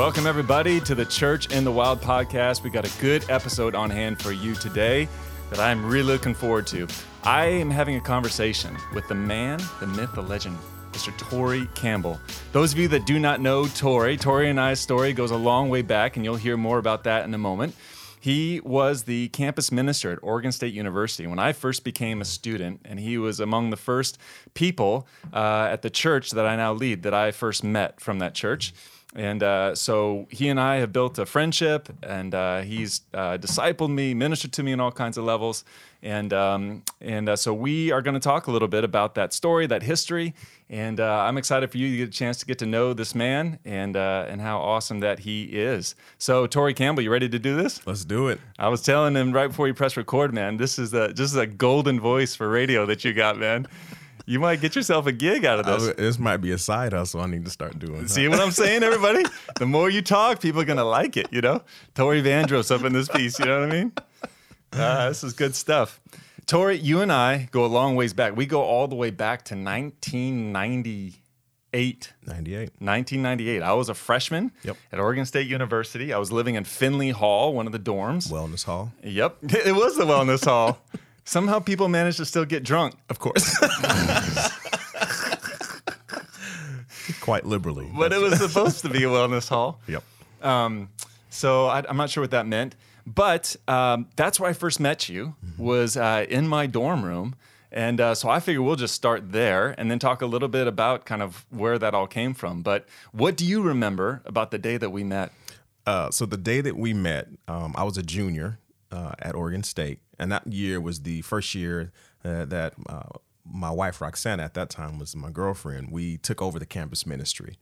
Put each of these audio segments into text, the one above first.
Welcome, everybody, to the Church in the Wild podcast. We got a good episode on hand for you today that I'm really looking forward to. I am having a conversation with the man, the myth, the legend, Mr. Torrey Campbell. Those of you that do not know Torrey and I's story goes a long way back, and you'll hear more about that in a moment. He was the campus minister at Oregon State University when I first became a student, and he was among the first people at the church that I now lead that I first met from that church. And so he and I have built a friendship, and he's discipled me, ministered to me on all kinds of levels. And so we are going to talk a little bit about that story, that history. And I'm excited for you to get a chance to get to know this man and how awesome that he is. So, Torrey Campbell, you ready to do this? Let's do it. I was telling him right before you press record, man, this is a golden voice for radio that you got, man. You might get yourself a gig out of this. This might be a side hustle I need to start doing. See what I'm saying, everybody? The more you talk, people are going to like it, you know? Torrey Vandross up in this piece, you know what I mean? This is good stuff. Torrey, you and I go a long ways back. We go all the way back to 1998. I was a freshman at Oregon State University. I was living in Finley Hall, one of the dorms. Wellness Hall. Yep. It was the Wellness Hall. Somehow people managed to still get drunk. Of course. Quite liberally. But it was supposed to be a Wellness Hall. Yep. So I'm not sure what that meant. But that's where I first met you, was in my dorm room. And so I figure we'll just start there and then talk a little bit about kind of where that all came from. But what do you remember about the day that we met? So the day that we met, I was a junior at Oregon State. And that year was the first year that my wife, Roxanna, at that time was my girlfriend. We took over the campus ministry.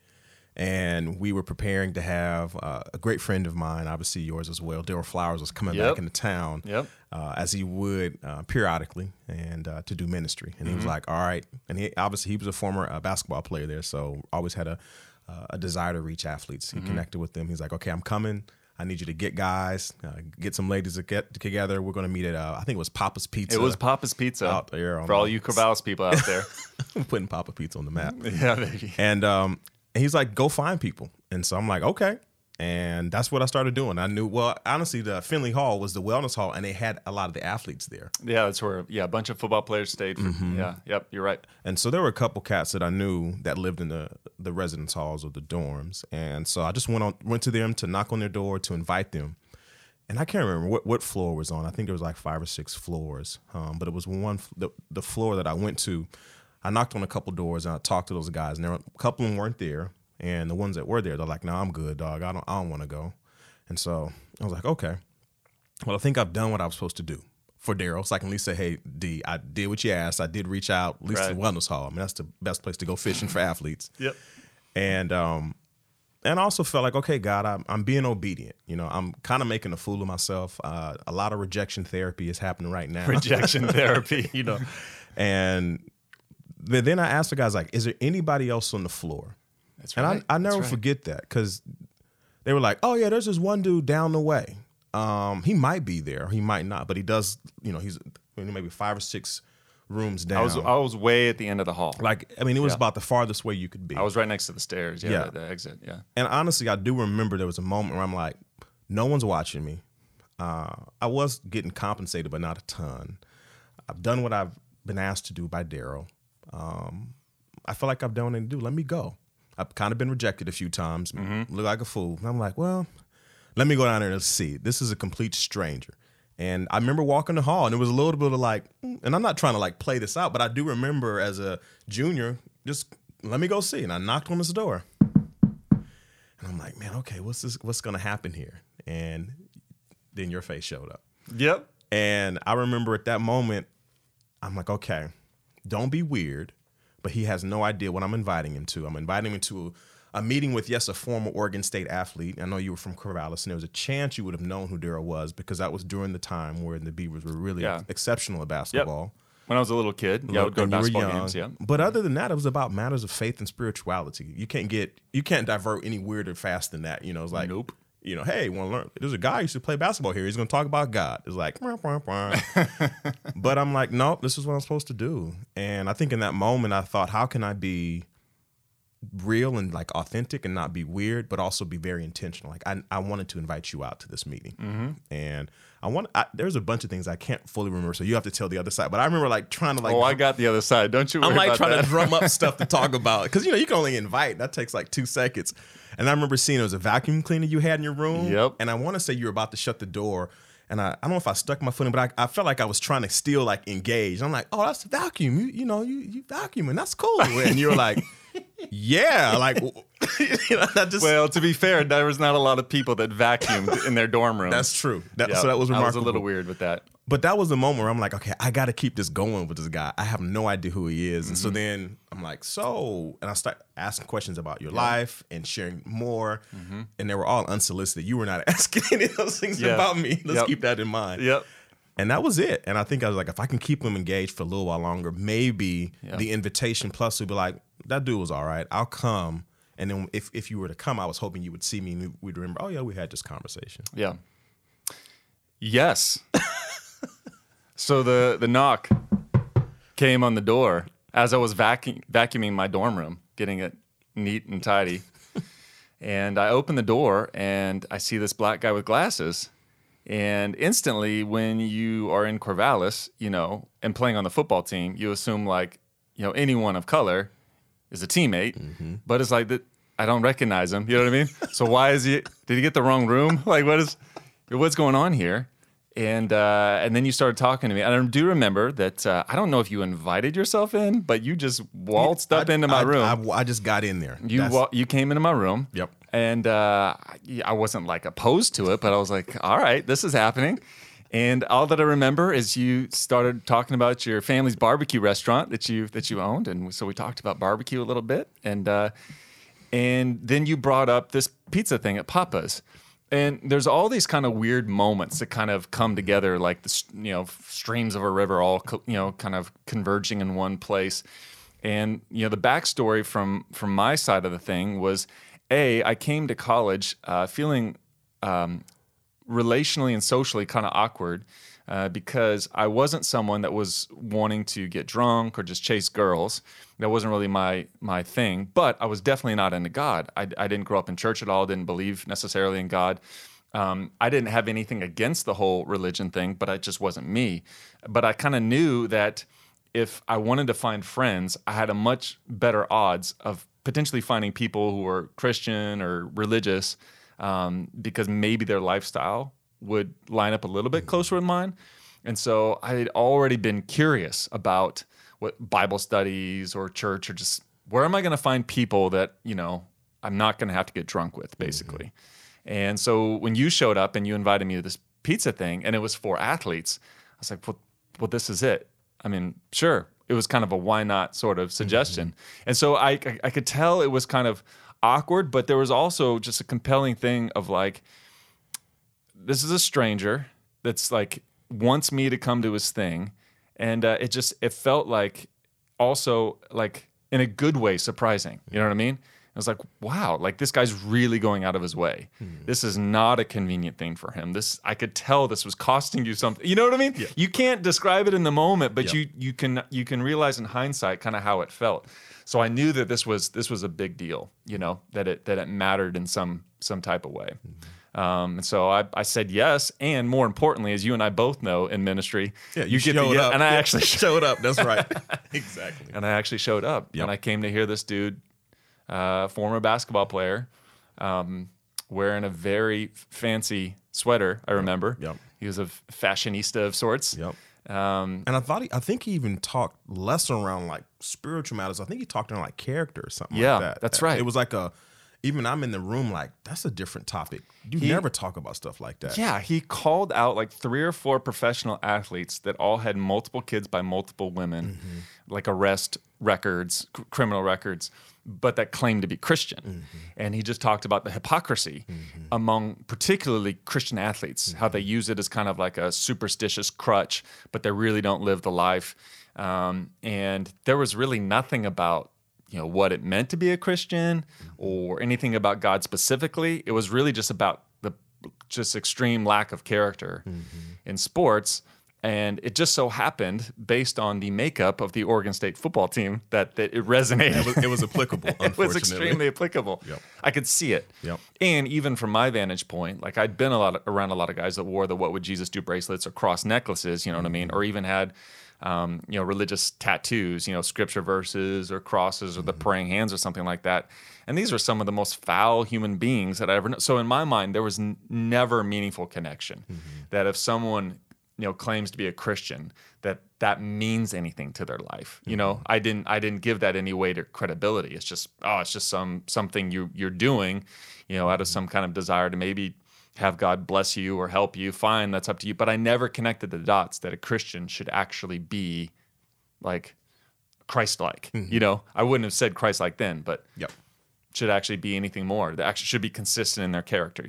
And we were preparing to have a great friend of mine, obviously yours as well, Darryl Flowers, was coming back into town as he would periodically and to do ministry. And he was like, all right. And he was a former basketball player there, so always had a desire to reach athletes. He connected with them. He's like, okay, I'm coming. I need you to get guys, get some ladies to get together. We're going to meet at, I think it was Papa's Pizza. It was Papa's Pizza. Out there. For all you Corvallis people out there. I'm putting Papa Pizza on the map. Yeah, baby. And he's like, go find people. And so I'm like, okay. And that's what I started doing. I knew, well, honestly, the Finley Hall was the Wellness Hall, and they had a lot of the athletes there. Yeah, that's where, a bunch of football players stayed. Yeah, yep, you're right. And so there were a couple cats that I knew that lived in the residence halls or the dorms. And so I just went to them to knock on their door to invite them. And I can't remember what floor was on. I think there was like 5 or 6 floors. But it was the floor that I went to. I knocked on a couple doors, and I talked to those guys, and a couple of them weren't there. And the ones that were there, they're like, no, I'm good, dog. I don't want to go. And so I was like, okay. Well, I think I've done what I was supposed to do for Darryl. So I can at least say, hey, D, I did what you asked. I did reach out, at least to the Wellness Hall. I mean, that's the best place to go fishing for athletes. And I also felt like, okay, God, I'm being obedient. You know, I'm kind of making a fool of myself. A lot of rejection therapy is happening right now. Rejection therapy, you know. And then I asked the guys, like, is there anybody else on the floor? That's right. And I never forget that, because they were like, oh, yeah, there's this one dude down the way. He might be there. He might not. But he does, you know, he's maybe 5 or 6 rooms down. I was way at the end of the hall. Like, I mean, it was about the farthest way you could be. I was right next to the stairs. Yeah. The exit. Yeah. And honestly, I do remember there was a moment where I'm like, no one's watching me. I was getting compensated, but not a ton. I've done what I've been asked to do by Darryl. I feel like I've done what I need to do. Let me go. I've kind of been rejected a few times, look like a fool. And I'm like, well, let me go down there and see. This is a complete stranger. And I remember walking the hall, and it was a little bit of like, and I'm not trying to like play this out, but I do remember as a junior, just let me go see. And I knocked on his door. And I'm like, man, okay, what's this? What's going to happen here? And then your face showed up. Yep. And I remember at that moment, I'm like, okay, don't be weird. But he has no idea what I'm inviting him to. I'm inviting him to a meeting with, a former Oregon State athlete. I know you were from Corvallis, and there was a chance you would have known who Darryl was, because that was during the time where the Beavers were really exceptional at basketball. Yep. When I was a little kid, I would go to basketball games. Yeah. But other than that, it was about matters of faith and spirituality. You can't divert any weirder fast than that. You know, it's like, nope. You know, hey, want to learn? There's a guy who used to play basketball here. He's going to talk about God. It's like, but I'm like, nope, this is what I'm supposed to do. And I think in that moment, I thought, how can I be real and like authentic and not be weird, but also be very intentional. Like I wanted to invite you out to this meeting, mm-hmm. and there's a bunch of things I can't fully remember, so you have to tell the other side. But I remember like trying to like, I got the other side. Don't you? I'm like trying to drum up stuff to talk about, because you can only invite, and that takes like 2 seconds. And I remember seeing it was a vacuum cleaner you had in your room, yep. and I want to say you were about to shut the door. And I don't know if I stuck my foot in, but I felt like I was trying to still like engage. I'm like, oh, that's a vacuum. You vacuum, and that's cool. And you're like, yeah, like that just. Well, to be fair, there was not a lot of people that vacuumed in their dorm room. That's true. So that was remarkable. I was a little weird with that. But that was the moment where I'm like, okay, I got to keep this going with this guy. I have no idea who he is. Mm-hmm. And so then I'm like, and I start asking questions about your life and sharing more. Mm-hmm. And they were all unsolicited. You were not asking any of those things about me. Let's keep that in mind. Yep. And that was it. And I think I was like, if I can keep him engaged for a little while longer, maybe the invitation plus would be like, that dude was all right. I'll come. And then if you were to come, I was hoping you would see me and we'd remember, oh, yeah, we had this conversation. Yeah. Yes. So the knock came on the door as I was vacuuming my dorm room, getting it neat and tidy. And I open the door, and I see this black guy with glasses. And instantly, when you are in Corvallis, and playing on the football team, you assume, like, anyone of color is a teammate. Mm-hmm. But it's like, I don't recognize him. You know what I mean? So why is did he get the wrong room? Like, what's going on here? And then you started talking to me. And I do remember that I don't know if you invited yourself in, but you just waltzed up into my room. I just got in there. You came into my room. Yep. And I wasn't like opposed to it, but I was like, all right, this is happening. And all that I remember is you started talking about your family's barbecue restaurant that you owned. And so we talked about barbecue a little bit. And then you brought up this pizza thing at Papa's. And there's all these kind of weird moments that kind of come together, like the streams of a river, all kind of converging in one place. And the backstory from my side of the thing was, I came to college feeling relationally and socially kind of awkward because I wasn't someone that was wanting to get drunk or just chase girls. That wasn't really my thing, but I was definitely not into God. I didn't grow up in church at all, didn't believe necessarily in God. I didn't have anything against the whole religion thing, but it just wasn't me. But I kind of knew that if I wanted to find friends, I had a much better odds of potentially finding people who were Christian or religious because maybe their lifestyle would line up a little bit closer with mine. And so I had already been curious about what Bible studies or church or just where am I going to find people that, I'm not going to have to get drunk with, basically. Mm-hmm. And so when you showed up and you invited me to this pizza thing and it was for athletes, I was like, well, this is it. I mean, sure. It was kind of a why not sort of suggestion. Mm-hmm. And so I could tell it was kind of awkward, but there was also just a compelling thing of like, this is a stranger that's like wants me to come to his thing. And it felt like also like in a good way surprising. You know what I mean? I was like, wow, like this guy's really going out of his way. Mm-hmm. This is not a convenient thing for him. I could tell this was costing you something. You know what I mean? Yeah. You can't describe it in the moment, but you can realize in hindsight kind of how it felt. So I knew that this was a big deal, that it mattered in some type of way. Mm-hmm. And so I said yes, and more importantly, as you and I both know in ministry, you get showed up, and I actually showed up. That's right, exactly. And I actually showed up, and I came to hear this dude, former basketball player, wearing a very fancy sweater. I remember. Yep. He was a fashionista of sorts. Yep. And I think he even talked less around like spiritual matters. I think he talked around like character or something like that. Yeah, that's right. It was like even I'm in the room like, that's a different topic. You never talk about stuff like that. Yeah, he called out like 3 or 4 professional athletes that all had multiple kids by multiple women, mm-hmm. like arrest records, criminal records, but that claimed to be Christian. Mm-hmm. And he just talked about the hypocrisy mm-hmm. among particularly Christian athletes, mm-hmm. how they use it as kind of like a superstitious crutch, but they really don't live the life. And there was really nothing about what it meant to be a Christian or anything about God specifically. It was really just about the extreme lack of character mm-hmm. in sports. And it just so happened, based on the makeup of the Oregon State football team, that it resonated. It was applicable, unfortunately. It was extremely applicable. Yep. I could see it. Yep. And even from my vantage point, like I'd been around a lot of guys that wore the What Would Jesus Do bracelets or cross necklaces, you know what I mean? Or even had religious tattoos, scripture verses or crosses or the praying hands or something like that. And these were some of the most foul human beings that I ever know. So in my mind, there was never meaningful connection that if someone claims to be a Christian, that means anything to their life. I didn't give that any weight or credibility. It's just, something you're doing, out of some kind of desire to maybe have God bless you or help you. Fine, that's up to you. But I never connected the dots that a Christian should actually be like Christ-like. I wouldn't have said Christ-like then, but should actually be anything more. They actually should be consistent in their character.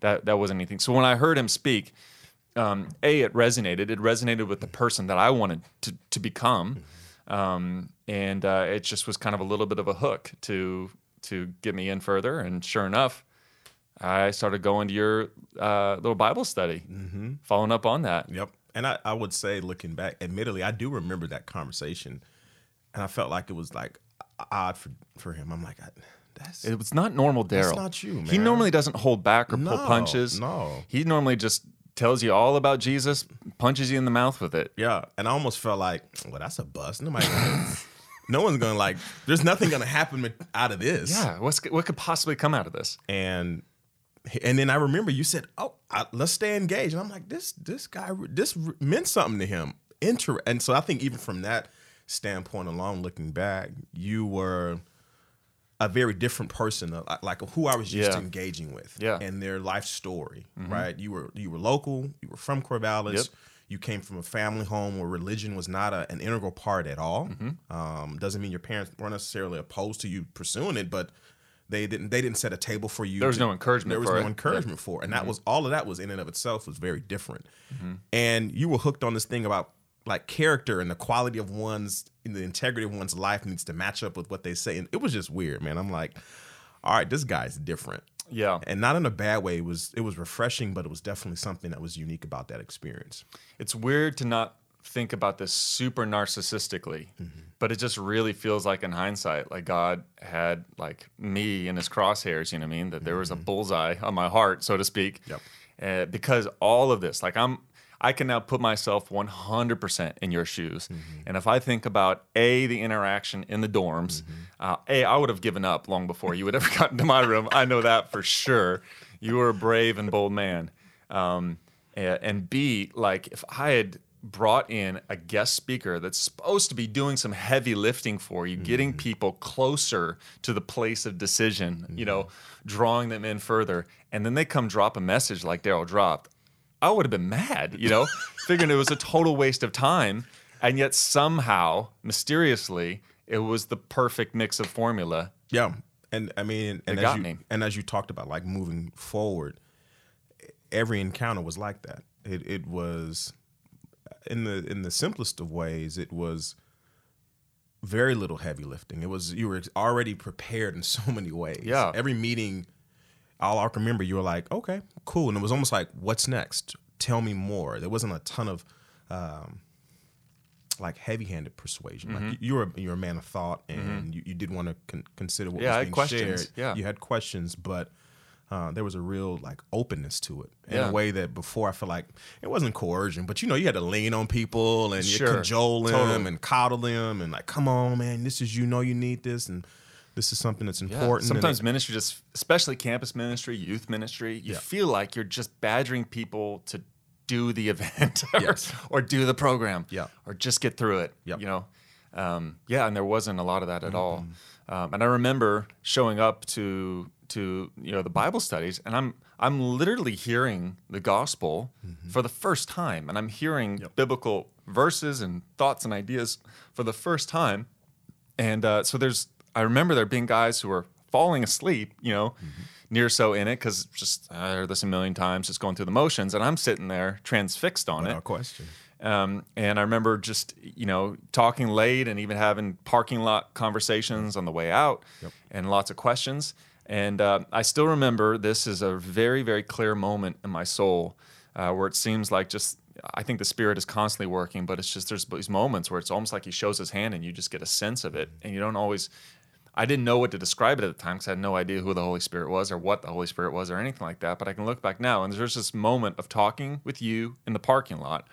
That wasn't anything. So when I heard him speak, it resonated. It resonated with the person that I wanted to become, and it just was kind of a little bit of a hook to get me in further. And sure enough, I started going to your little Bible study, following up on that. Yep. And I would say, looking back, admittedly, I do remember that conversation, and I felt like it was like odd for him. I'm like, it was not normal, Darryl. That's not you, man. He normally doesn't hold back or pull punches. No, he normally just tells you all about Jesus, punches you in the mouth with it. Yeah, and I almost felt like, that's a bust. No one's gonna there's nothing gonna happen out of this. Yeah, what could possibly come out of this? And then I remember you said, let's stay engaged. And I'm like, this guy, this meant something to him. And so I think even from that standpoint alone, looking back, you were a very different person, like who I was used to engaging with, and their life story, right? You were local, you were from Corvallis, you came from a family home where religion was not an integral part at all. Doesn't mean your parents weren't necessarily opposed to you pursuing it, but they didn't set a table for you. There was no encouragement. There was no encouragement for it, and that was all of that was in and of itself was very different. And you were hooked on this thing about character and the quality of the integrity of one's life needs to match up with what they say. And it was just weird, man. I'm like, all right, this guy's different. Yeah. And not in a bad way. It was refreshing, but it was definitely something that was unique about that experience. It's weird to not think about this super narcissistically, but it just really feels like in hindsight, like God had me in his crosshairs, that there was a bullseye on my heart, so to speak. Yep. Because all of this, I can now put myself 100% in your shoes. And if I think about, the interaction in the dorms, I would have given up long before you would ever gotten to my room. I know that for sure. You were a brave and bold man. And B, if I had brought in a guest speaker that's supposed to be doing some heavy lifting for you, getting people closer to the place of decision, drawing them in further, and then they come drop a message like Darryl dropped, I would have been mad, figuring it was a total waste of time. And yet somehow, mysteriously, it was the perfect mix of formula. Yeah. And I mean, as you talked about, moving forward, every encounter was like that. It was, in the simplest of ways, it was very little heavy lifting. It was, you were already prepared in so many ways. Yeah. Every meeting, all I can remember, you were like, okay, cool. And it was almost like, what's next? Tell me more. There wasn't a ton of heavy-handed persuasion. You were a man of thought, and you did want to consider what was being shared. Yeah. You had questions, but there was a real openness to it in a way that before I feel like it wasn't coercion, but you had to lean on people and you cajole them and coddle them and come on, man, this is you need this and. This is something that's important. Yeah. Sometimes ministry, just especially campus ministry, youth ministry, you feel like you're just badgering people to do the event or do the program or just get through it. Yep. And there wasn't a lot of that at all. And I remember showing up to the Bible studies, and I'm literally hearing the gospel for the first time, and I'm hearing biblical verses and thoughts and ideas for the first time, and so I remember there being guys who were falling asleep, near so in it, because just I heard this a million times, just going through the motions, and I'm sitting there transfixed on it. No question. And I remember just, talking late and even having parking lot conversations on the way out and lots of questions. And I still remember this is a very, very clear moment in my soul where it seems like just I think the Spirit is constantly working, but it's just there's these moments where it's almost like he shows his hand and you just get a sense of it. And you don't always, I didn't know what to describe it at the time because I had no idea who the Holy Spirit was or what the Holy Spirit was or anything like that. But I can look back now and there's this moment of talking with you in the parking lot.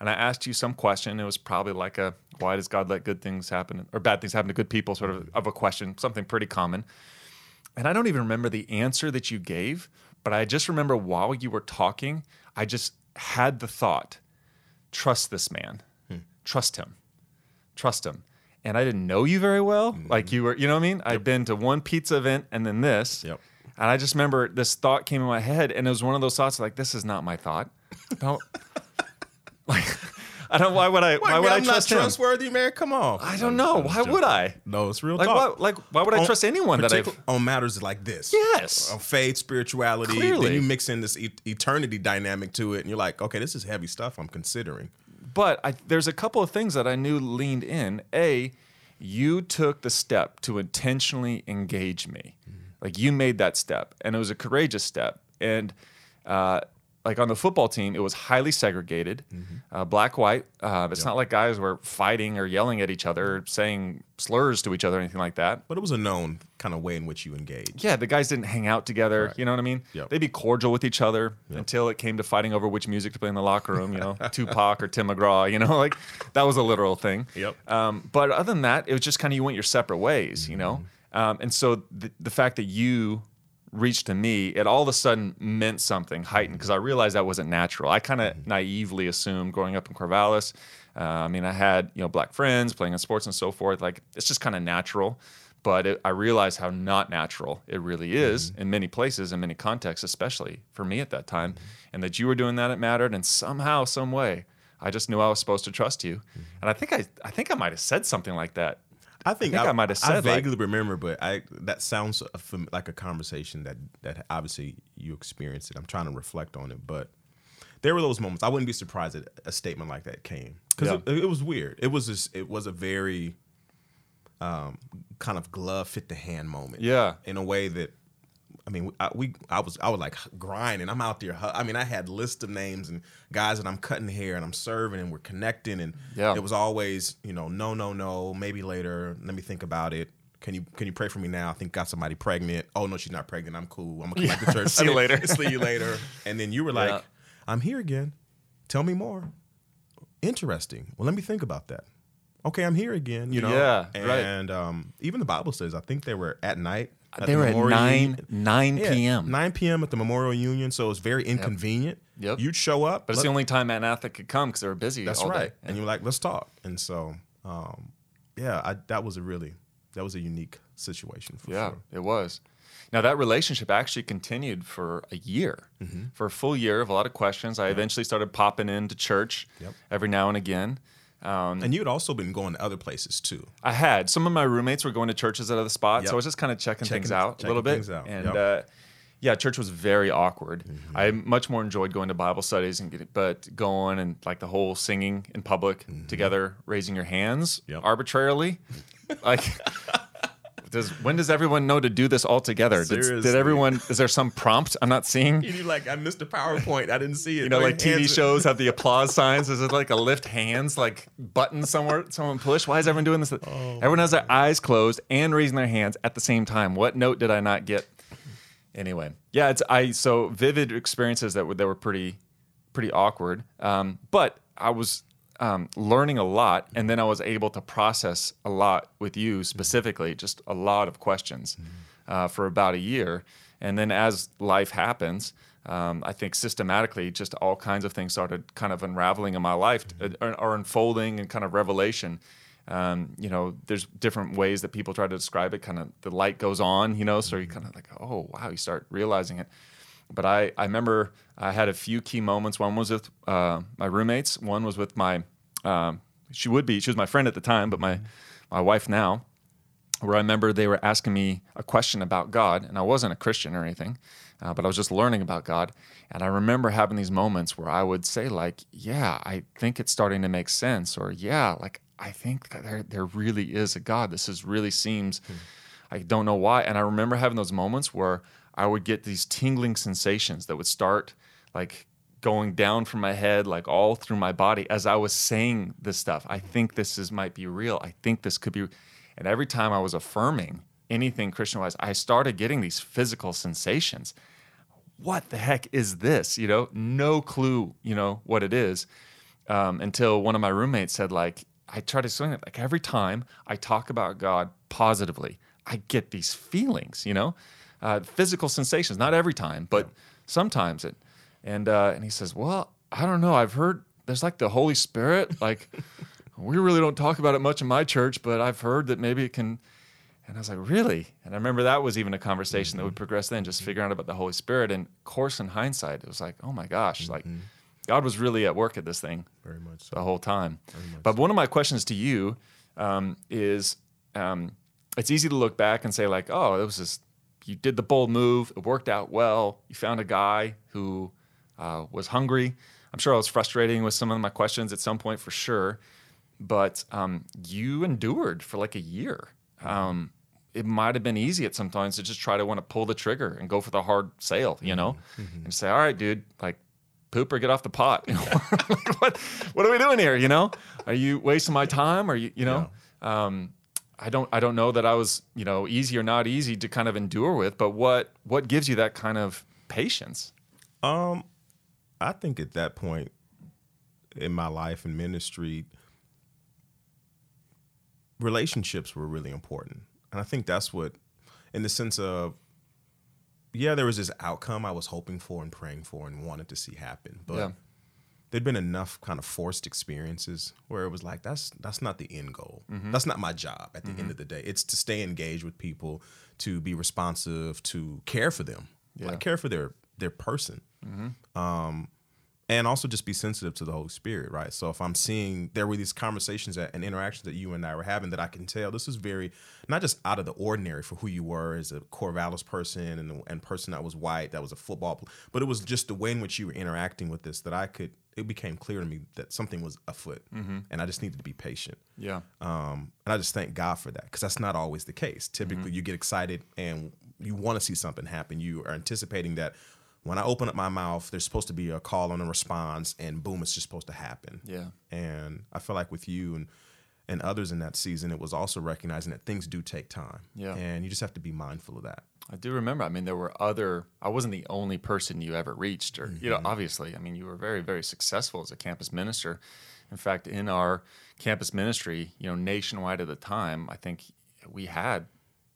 And I asked you some question. It was probably like a, why does God let good things happen or bad things happen to good people sort of a question, something pretty common. And I don't even remember the answer that you gave, but I just remember while you were talking, I just had the thought, trust this man, trust him. And I didn't know you very well. Mm-hmm. Like you were, you know what I mean? Yep. I'd been to one pizza event and then this. Yep. And I just remember this thought came in my head and it was one of those thoughts like, this is not my thought. Like, I don't. Why would I trust him? I'm not trustworthy, man. Come on. I don't know. Why would I? No, it's real talk. Why would I trust anyone that I on matters like this? Yes. On faith, spirituality. Clearly. Then you mix in this eternity dynamic to it, and you're like, okay, this is heavy stuff I'm considering. But there's a couple of things that I knew leaned in. A, you took the step to intentionally engage me. Mm-hmm. Like you made that step, and it was a courageous step, and. Like on the football team, it was highly segregated, black, white. It's not like guys were fighting or yelling at each other, or saying slurs to each other, or anything like that. But it was a known kind of way in which you engaged. Yeah, the guys didn't hang out together. Right. You know what I mean? Yep. They'd be cordial with each other until it came to fighting over which music to play in the locker room. You know, Tupac or Tim McGraw. You know, like that was a literal thing. Yep. But other than that, it was just kind of you went your separate ways. You know, and so the fact that you reached to me, it all of a sudden meant something heightened because I realized that wasn't natural. I kind of naively assumed growing up in Corvallis, I mean, I had, you know, black friends playing in sports and so forth. Like, it's just kind of natural. But I realized how not natural it really is in many places, in many contexts, especially for me at that time. And that you were doing that, it mattered. And somehow, some way, I just knew I was supposed to trust you. And I think I might have said something like that. I think I might have said. I vaguely remember, but that sounds like a conversation that obviously you experienced it. I'm trying to reflect on it, but there were those moments. I wouldn't be surprised that a statement like that came because it was weird. It was a very kind of glove fit the hand moment. Yeah, in a way that I mean, I was like grinding. I'm out there. I mean, I had lists of names and guys that I'm cutting hair and I'm serving and we're connecting. And it was always, you know, no, maybe later. Let me think about it. Can you pray for me now? I think got somebody pregnant. Oh no, she's not pregnant. I'm cool. I'm gonna come back to church. See you later. And then you were like, I'm here again. Tell me more. Interesting. Well, let me think about that. Okay, I'm here again. You know. Yeah. And right. Even the Bible says I think they were at night. They were at 9 p.m. 9 p.m. at the Memorial Union, so it was very inconvenient. Yep. You'd show up. But it's the only time Anatha could come because they were busy all day. That's right. And you were like, let's talk. And so, that was a unique situation for sure. Yeah, it was. Now, that relationship actually continued for a year, for a full year of a lot of questions. I eventually started popping into church every now and again. And you had also been going to other places too. I had. Some of my roommates were going to churches at other spots, so I was just kind of checking things out a little bit. And church was very awkward. Mm-hmm. I much more enjoyed going to Bible studies, but going and like the whole singing in public together, raising your hands arbitrarily. Like, when does everyone know to do this all together? Did everyone? Is there some prompt I'm not seeing? You're like, I missed the PowerPoint. I didn't see it. You know, like TV shows have the applause signs. Is it like a lift hands like button somewhere? Someone push. Why is everyone doing this? Everyone has their eyes closed and raising their hands at the same time. What note did I not get? Anyway, so vivid experiences that were pretty awkward. But I was learning a lot, and then I was able to process a lot with you specifically, just a lot of questions for about a year. And then as life happens, I think systematically just all kinds of things started kind of unraveling in my life or unfolding and kind of revelation. You know, there's different ways that people try to describe it, kind of the light goes on, you know, so you kind of like, oh, wow, you start realizing it. But I remember I had a few key moments. One was with my roommates. One was with my, she was my friend at the time, but my wife now, where I remember they were asking me a question about God, and I wasn't a Christian or anything, but I was just learning about God. And I remember having these moments where I would say like, yeah, I think it's starting to make sense, or yeah, like I think there really is a God. This is really seems, I don't know why. And I remember having those moments where I would get these tingling sensations that would start like going down from my head, like all through my body as I was saying this stuff. I think this might be real. I think this could be. And every time I was affirming anything Christian-wise, I started getting these physical sensations. What the heck is this? You know, no clue, you know, what it is. Until one of my roommates said, like, I try to swing it. Like every time I talk about God positively, I get these feelings, you know, physical sensations, not every time, but sometimes it. And he says, well, I don't know. I've heard there's like the Holy Spirit. Like we really don't talk about it much in my church, but I've heard that maybe it can. And I was like, really? And I remember that was even a conversation that would progress then, just figuring out about the Holy Spirit. And of course, in hindsight, it was like, oh my gosh, like God was really at work at this thing very much so. The whole time. But one of my questions to you is it's easy to look back and say like, oh, it was this, you did the bold move. It worked out well. You found a guy who was hungry. I'm sure I was frustrating with some of my questions at some point for sure. But you endured for like a year. It might have been easy at some times to just try to want to pull the trigger and go for the hard sale, you know, and say, all right, dude, like poop or get off the pot. You know? What are we doing here? You know, are you wasting my time? Are you, you know, I don't know that I was, you know, easy or not easy to kind of endure with, but what gives you that kind of patience? I think at that point in my life and ministry, relationships were really important. And I think that's what, in the sense of, yeah, there was this outcome I was hoping for and praying for and wanted to see happen. But there'd been enough kind of forced experiences where it was like, that's not the end goal. That's not my job at the end of the day. It's to stay engaged with people, to be responsive, to care for them, like care for their person. And also just be sensitive to the Holy Spirit, right? So if I'm seeing, there were these conversations that, and interactions that you and I were having that I can tell this is very, not just out of the ordinary for who you were as a Corvallis person and person that was white, that was a football player, but it was just the way in which you were interacting with this that I could, it became clear to me that something was afoot and I just needed to be patient. And I just thank God for that because that's not always the case. Typically you get excited and you want to see something happen. You are anticipating that when I open up my mouth, there's supposed to be a call and a response, and boom, it's just supposed to happen. And I feel like with you and others in that season, it was also recognizing that things do take time. And you just have to be mindful of that. I do remember. I mean, there were other. I wasn't the only person you ever reached, or you know, obviously. I mean, you were very, very successful as a campus minister. In fact, in our campus ministry, you know, nationwide at the time, I think we had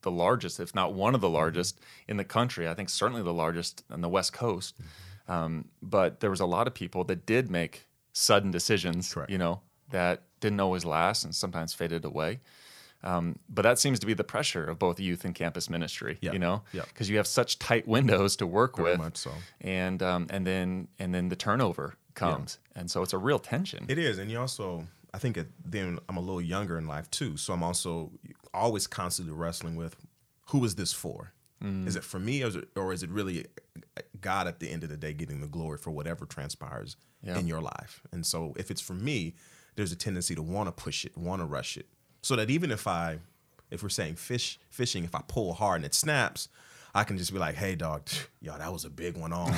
the largest, if not one of the largest in the country, I think certainly the largest on the West Coast. But there was a lot of people that did make sudden decisions, you know, that didn't always last and sometimes faded away. But that seems to be the pressure of both youth and campus ministry, you know, because you have such tight windows to work with. Very much so. And then the turnover comes. And so it's a real tension. It is. And you also, I think then I'm a little younger in life too. So I'm also always constantly wrestling with who is this for? Is it for me or is it really God at the end of the day getting the glory for whatever transpires in your life? And so if it's for me, there's a tendency to want to push it, want to rush it. So that even if we're saying fishing, if I pull hard and it snaps, I can just be like, hey, dog, yo, that was a big one on.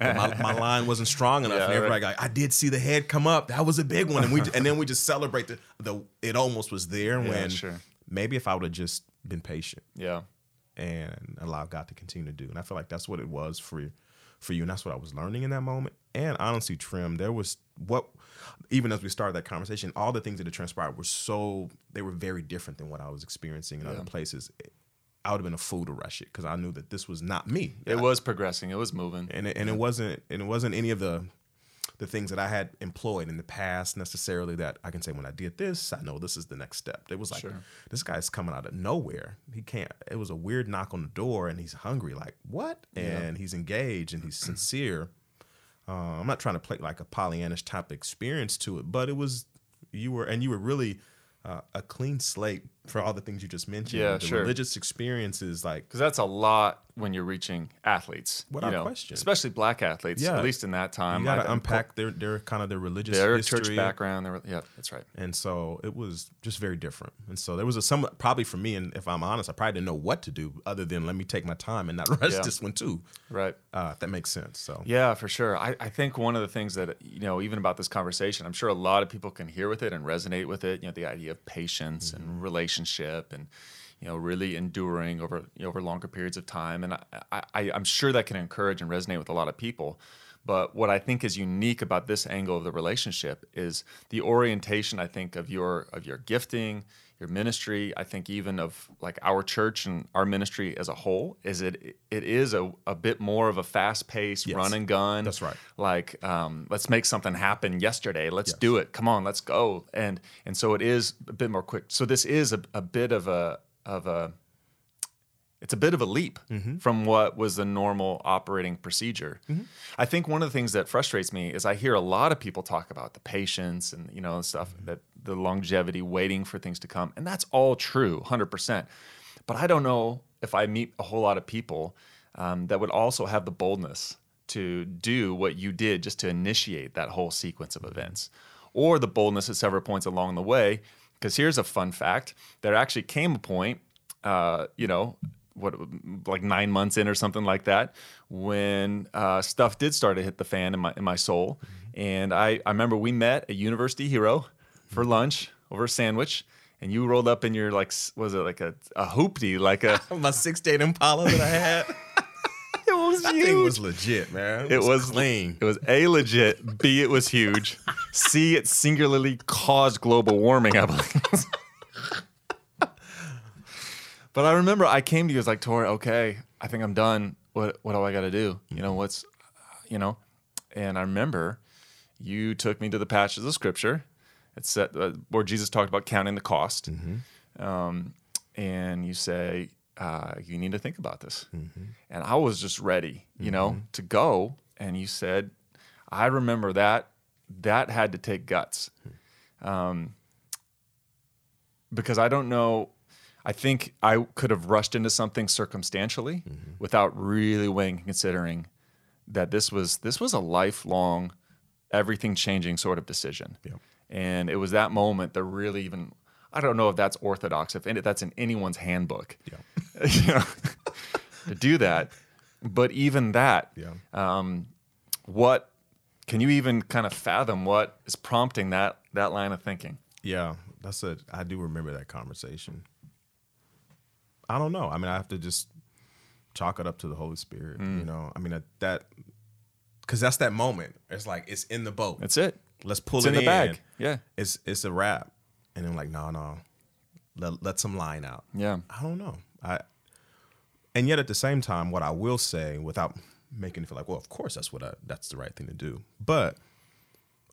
my line wasn't strong enough. And everybody like, I did see the head come up. That was a big one. And then we just celebrate the it almost was there when maybe if I would have just been patient. And allowed God to continue to do. And I feel like that's what it was for you. And that's what I was learning in that moment. And honestly, Trim, there was even as we started that conversation, all the things that had transpired they were very different than what I was experiencing in other places. I would have been a fool to rush it because I knew that this was not me. It was progressing. It was moving. And it wasn't any of the things that I had employed in the past necessarily that I can say when I did this, I know this is the next step. It was like, this guy's coming out of nowhere. It was a weird knock on the door and he's hungry. Like, what? And he's engaged and he's sincere. I'm not trying to play like a Pollyannish type experience to it, but you were really a clean slate for all the things you just mentioned, yeah, the sure. religious experiences, like, because that's a lot when you're reaching athletes, without question, especially black athletes, yeah. at least in that time. You got to unpack their kind of their religious history, church background. Yeah, that's right. And so it was just very different. And so there was some probably for me, and if I'm honest, I probably didn't know what to do other than let me take my time and not rush yeah. this one too. Right. If that makes sense. So yeah, for sure. I think one of the things that even about this conversation, I'm sure a lot of people can hear with it and resonate with it. You know, the idea of patience mm-hmm. and relationship and, really enduring over longer periods of time. And I'm sure that can encourage and resonate with a lot of people. But what I think is unique about this angle of the relationship is the orientation, I think, of your gifting, your ministry. I think even of like our church and our ministry as a whole is it is a bit more of a fast-paced yes. run and gun. That's right. Like, let's make something happen yesterday. Let's yes. do it. Come on, let's go. And so it is a bit more quick. So this is a bit of a leap mm-hmm. from what was the normal operating procedure. Mm-hmm. I think one of the things that frustrates me is I hear a lot of people talk about the patience and stuff mm-hmm. that the longevity, waiting for things to come, and that's all true, 100%. But I don't know if I meet a whole lot of people that would also have the boldness to do what you did, just to initiate that whole sequence of events, or the boldness at several points along the way. Because here's a fun fact: there actually came a point, 9 months in or something like that, when stuff did start to hit the fan in my soul. Mm-hmm. And I remember we met at University Hero for lunch over a sandwich, and you rolled up in your was it like a hoopty, like a my 6'8" Impala that I had. It was huge. That thing was legit, man. It was clean. It was A, legit. B, it was huge. C, it singularly caused global warming, I believe. But I remember I came to you, I was like, Torrey, okay, I think I'm done. What do I got to do? And I remember you took me to the passage of scripture. It said where Jesus talked about counting the cost. Mm-hmm. And you say, you need to think about this. Mm-hmm. And I was just ready, mm-hmm. to go. And you said, I remember that had to take guts. Because I don't know, I think I could have rushed into something circumstantially mm-hmm. without really weighing and considering that this was a lifelong, everything changing sort of decision. Yeah. And it was that moment that really even, I don't know if that's orthodox, if that's in anyone's handbook, yeah. To do that. But even that, yeah. What can you even kind of fathom what is prompting that line of thinking? Yeah, I do remember that conversation. I don't know. I mean, I have to just chalk it up to the Holy Spirit, I mean, because that's that moment. It's like, it's in the boat. That's it. Let's pull it in. It's in the bag. Yeah. It's a wrap. And I'm like, no, let some line out. Yeah. I don't know. And yet at the same time, what I will say without making it feel like, well, of course that's the right thing to do. But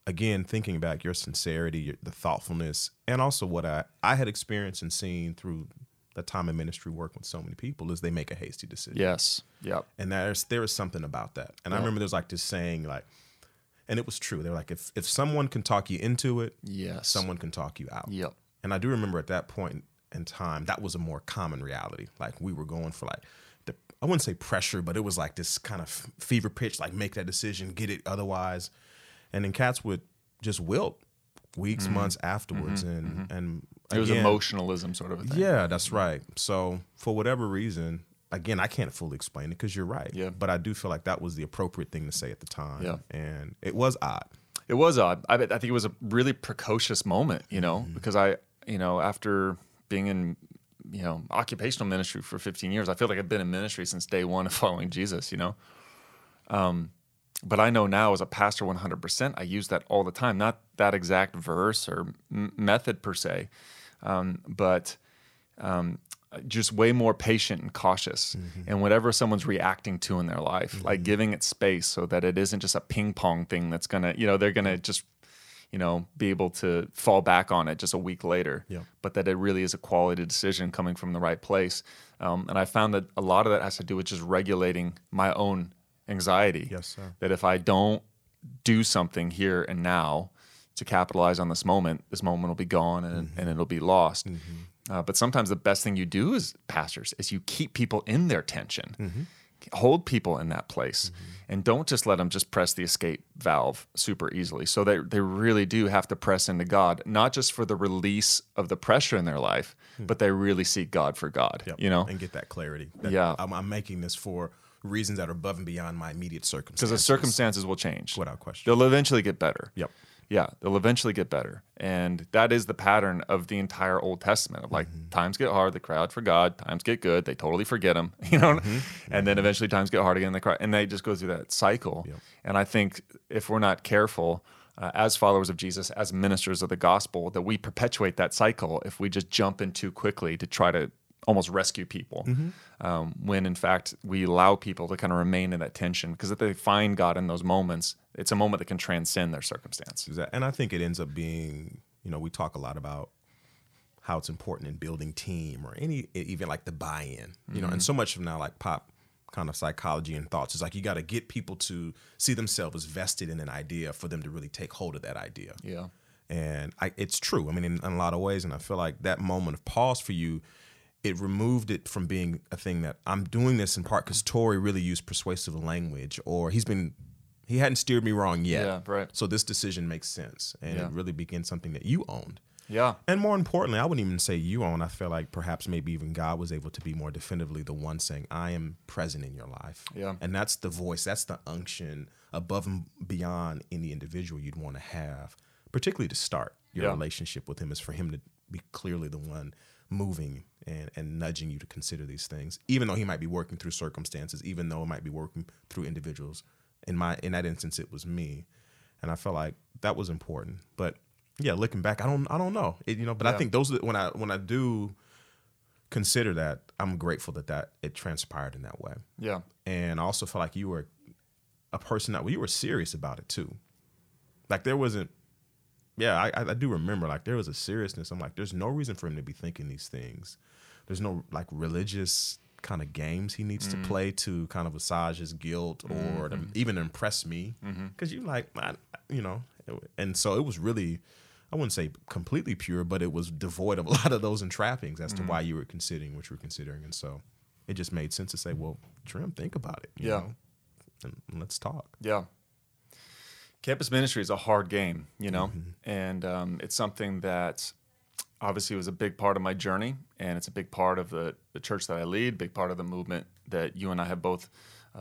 again, thinking back, your sincerity, the thoughtfulness, and also what I had experienced and seen through the time in ministry work with so many people is they make a hasty decision. Yes. Yep. And there is something about that. And yeah. I remember there was like this saying like, and it was true. They were like, if someone can talk you into it, yes. someone can talk you out. Yep. And I do remember at that point in time, that was a more common reality. Like we were going for like, I wouldn't say pressure, but it was like this kind of fever pitch, like make that decision, get it otherwise. And then cats would just wilt weeks, mm-hmm. months afterwards. Mm-hmm. And it was emotionalism sort of a thing. Yeah, that's right. So for whatever reason, again, I can't fully explain it because you're right. Yeah. But I do feel like that was the appropriate thing to say at the time. Yeah. And it was odd. It was odd. I think it was a really precocious moment, mm-hmm. because I, after being in, occupational ministry for 15 years, I feel like I've been in ministry since day one of following Jesus, But I know now as a pastor 100%, I use that all the time. Not that exact verse or method per se, but just way more patient and cautious mm-hmm. and whatever someone's reacting to in their life, mm-hmm. like giving it space so that it isn't just a ping pong thing that's going to, they're going to just, be able to fall back on it just a week later, yeah. but that it really is a quality decision coming from the right place. And I found that a lot of that has to do with just regulating my own anxiety. Yes, sir. That if I don't do something here and now, to capitalize on this moment will be gone and, mm-hmm. and it'll be lost. Mm-hmm. But sometimes the best thing you do as pastors is you keep people in their tension, mm-hmm. hold people in that place, mm-hmm. and don't just let them just press the escape valve super easily. So they really do have to press into God, not just for the release of the pressure in their life, mm-hmm. but they really seek God for God, yep. you know? And get that clarity. That yeah. I'm making this for reasons that are above and beyond my immediate circumstances. Because the circumstances will change. Without question. They'll eventually get better. Yep. Yeah, they'll eventually get better. And that is the pattern of the entire Old Testament. Of like, mm-hmm. times get hard, they cry out for God. Times get good, they totally forget him. You know, mm-hmm. and then eventually times get hard again, they cry. And they just go through that cycle. Yep. And I think if we're not careful, as followers of Jesus, as ministers of the gospel, that we perpetuate that cycle if we just jump in too quickly to try to almost rescue people. Mm-hmm. When, in fact, we allow people to kind of remain in that tension. Because if they find God in those moments, it's a moment that can transcend their circumstance. Exactly. And I think it ends up being, you know, we talk a lot about how it's important in building team or any, even like the buy-in, you mm-hmm. know, and so much of now like pop kind of psychology and thoughts is like, you got to get people to see themselves as vested in an idea for them to really take hold of that idea. Yeah. And it's true. I mean, in a lot of ways. And I feel like that moment of pause for you, it removed it from being a thing that I'm doing this in part because Torrey really used persuasive language, or he hadn't steered me wrong yet. Yeah, right. So this decision makes sense, and yeah. it really begins something that you owned. Yeah. And more importantly, I wouldn't even say you own. I feel like perhaps maybe even God was able to be more definitively the one saying, I am present in your life. Yeah. And that's the voice, that's the unction above and beyond any individual you'd want to have, particularly to start your yeah. relationship with him, is for him to be clearly the one moving and nudging you to consider these things, even though he might be working through circumstances, even though it might be working through individuals. In that instance, it was me. And I felt like that was important. But yeah, looking back, I don't know. It, you know, but yeah. I think those are when I do consider that, I'm grateful that it transpired in that way. Yeah. And I also felt like you were a person that you were serious about it too. Like there wasn't, yeah, I do remember like there was a seriousness. I'm like, there's no reason for him to be thinking these things. There's no like religious kind of games he needs to play to kind of massage his guilt or to even impress me. Because mm-hmm. You know, and so it was really, I wouldn't say completely pure, but it was devoid of a lot of those entrappings as to why you were considering what you were considering. And so it just made sense to say, well, Trim, think about it. You know? And let's talk. Yeah. Campus ministry is a hard game, you know, and it's something that obviously was a big part of my journey, and it's a big part of the church that I lead, big part of the movement that you and I have both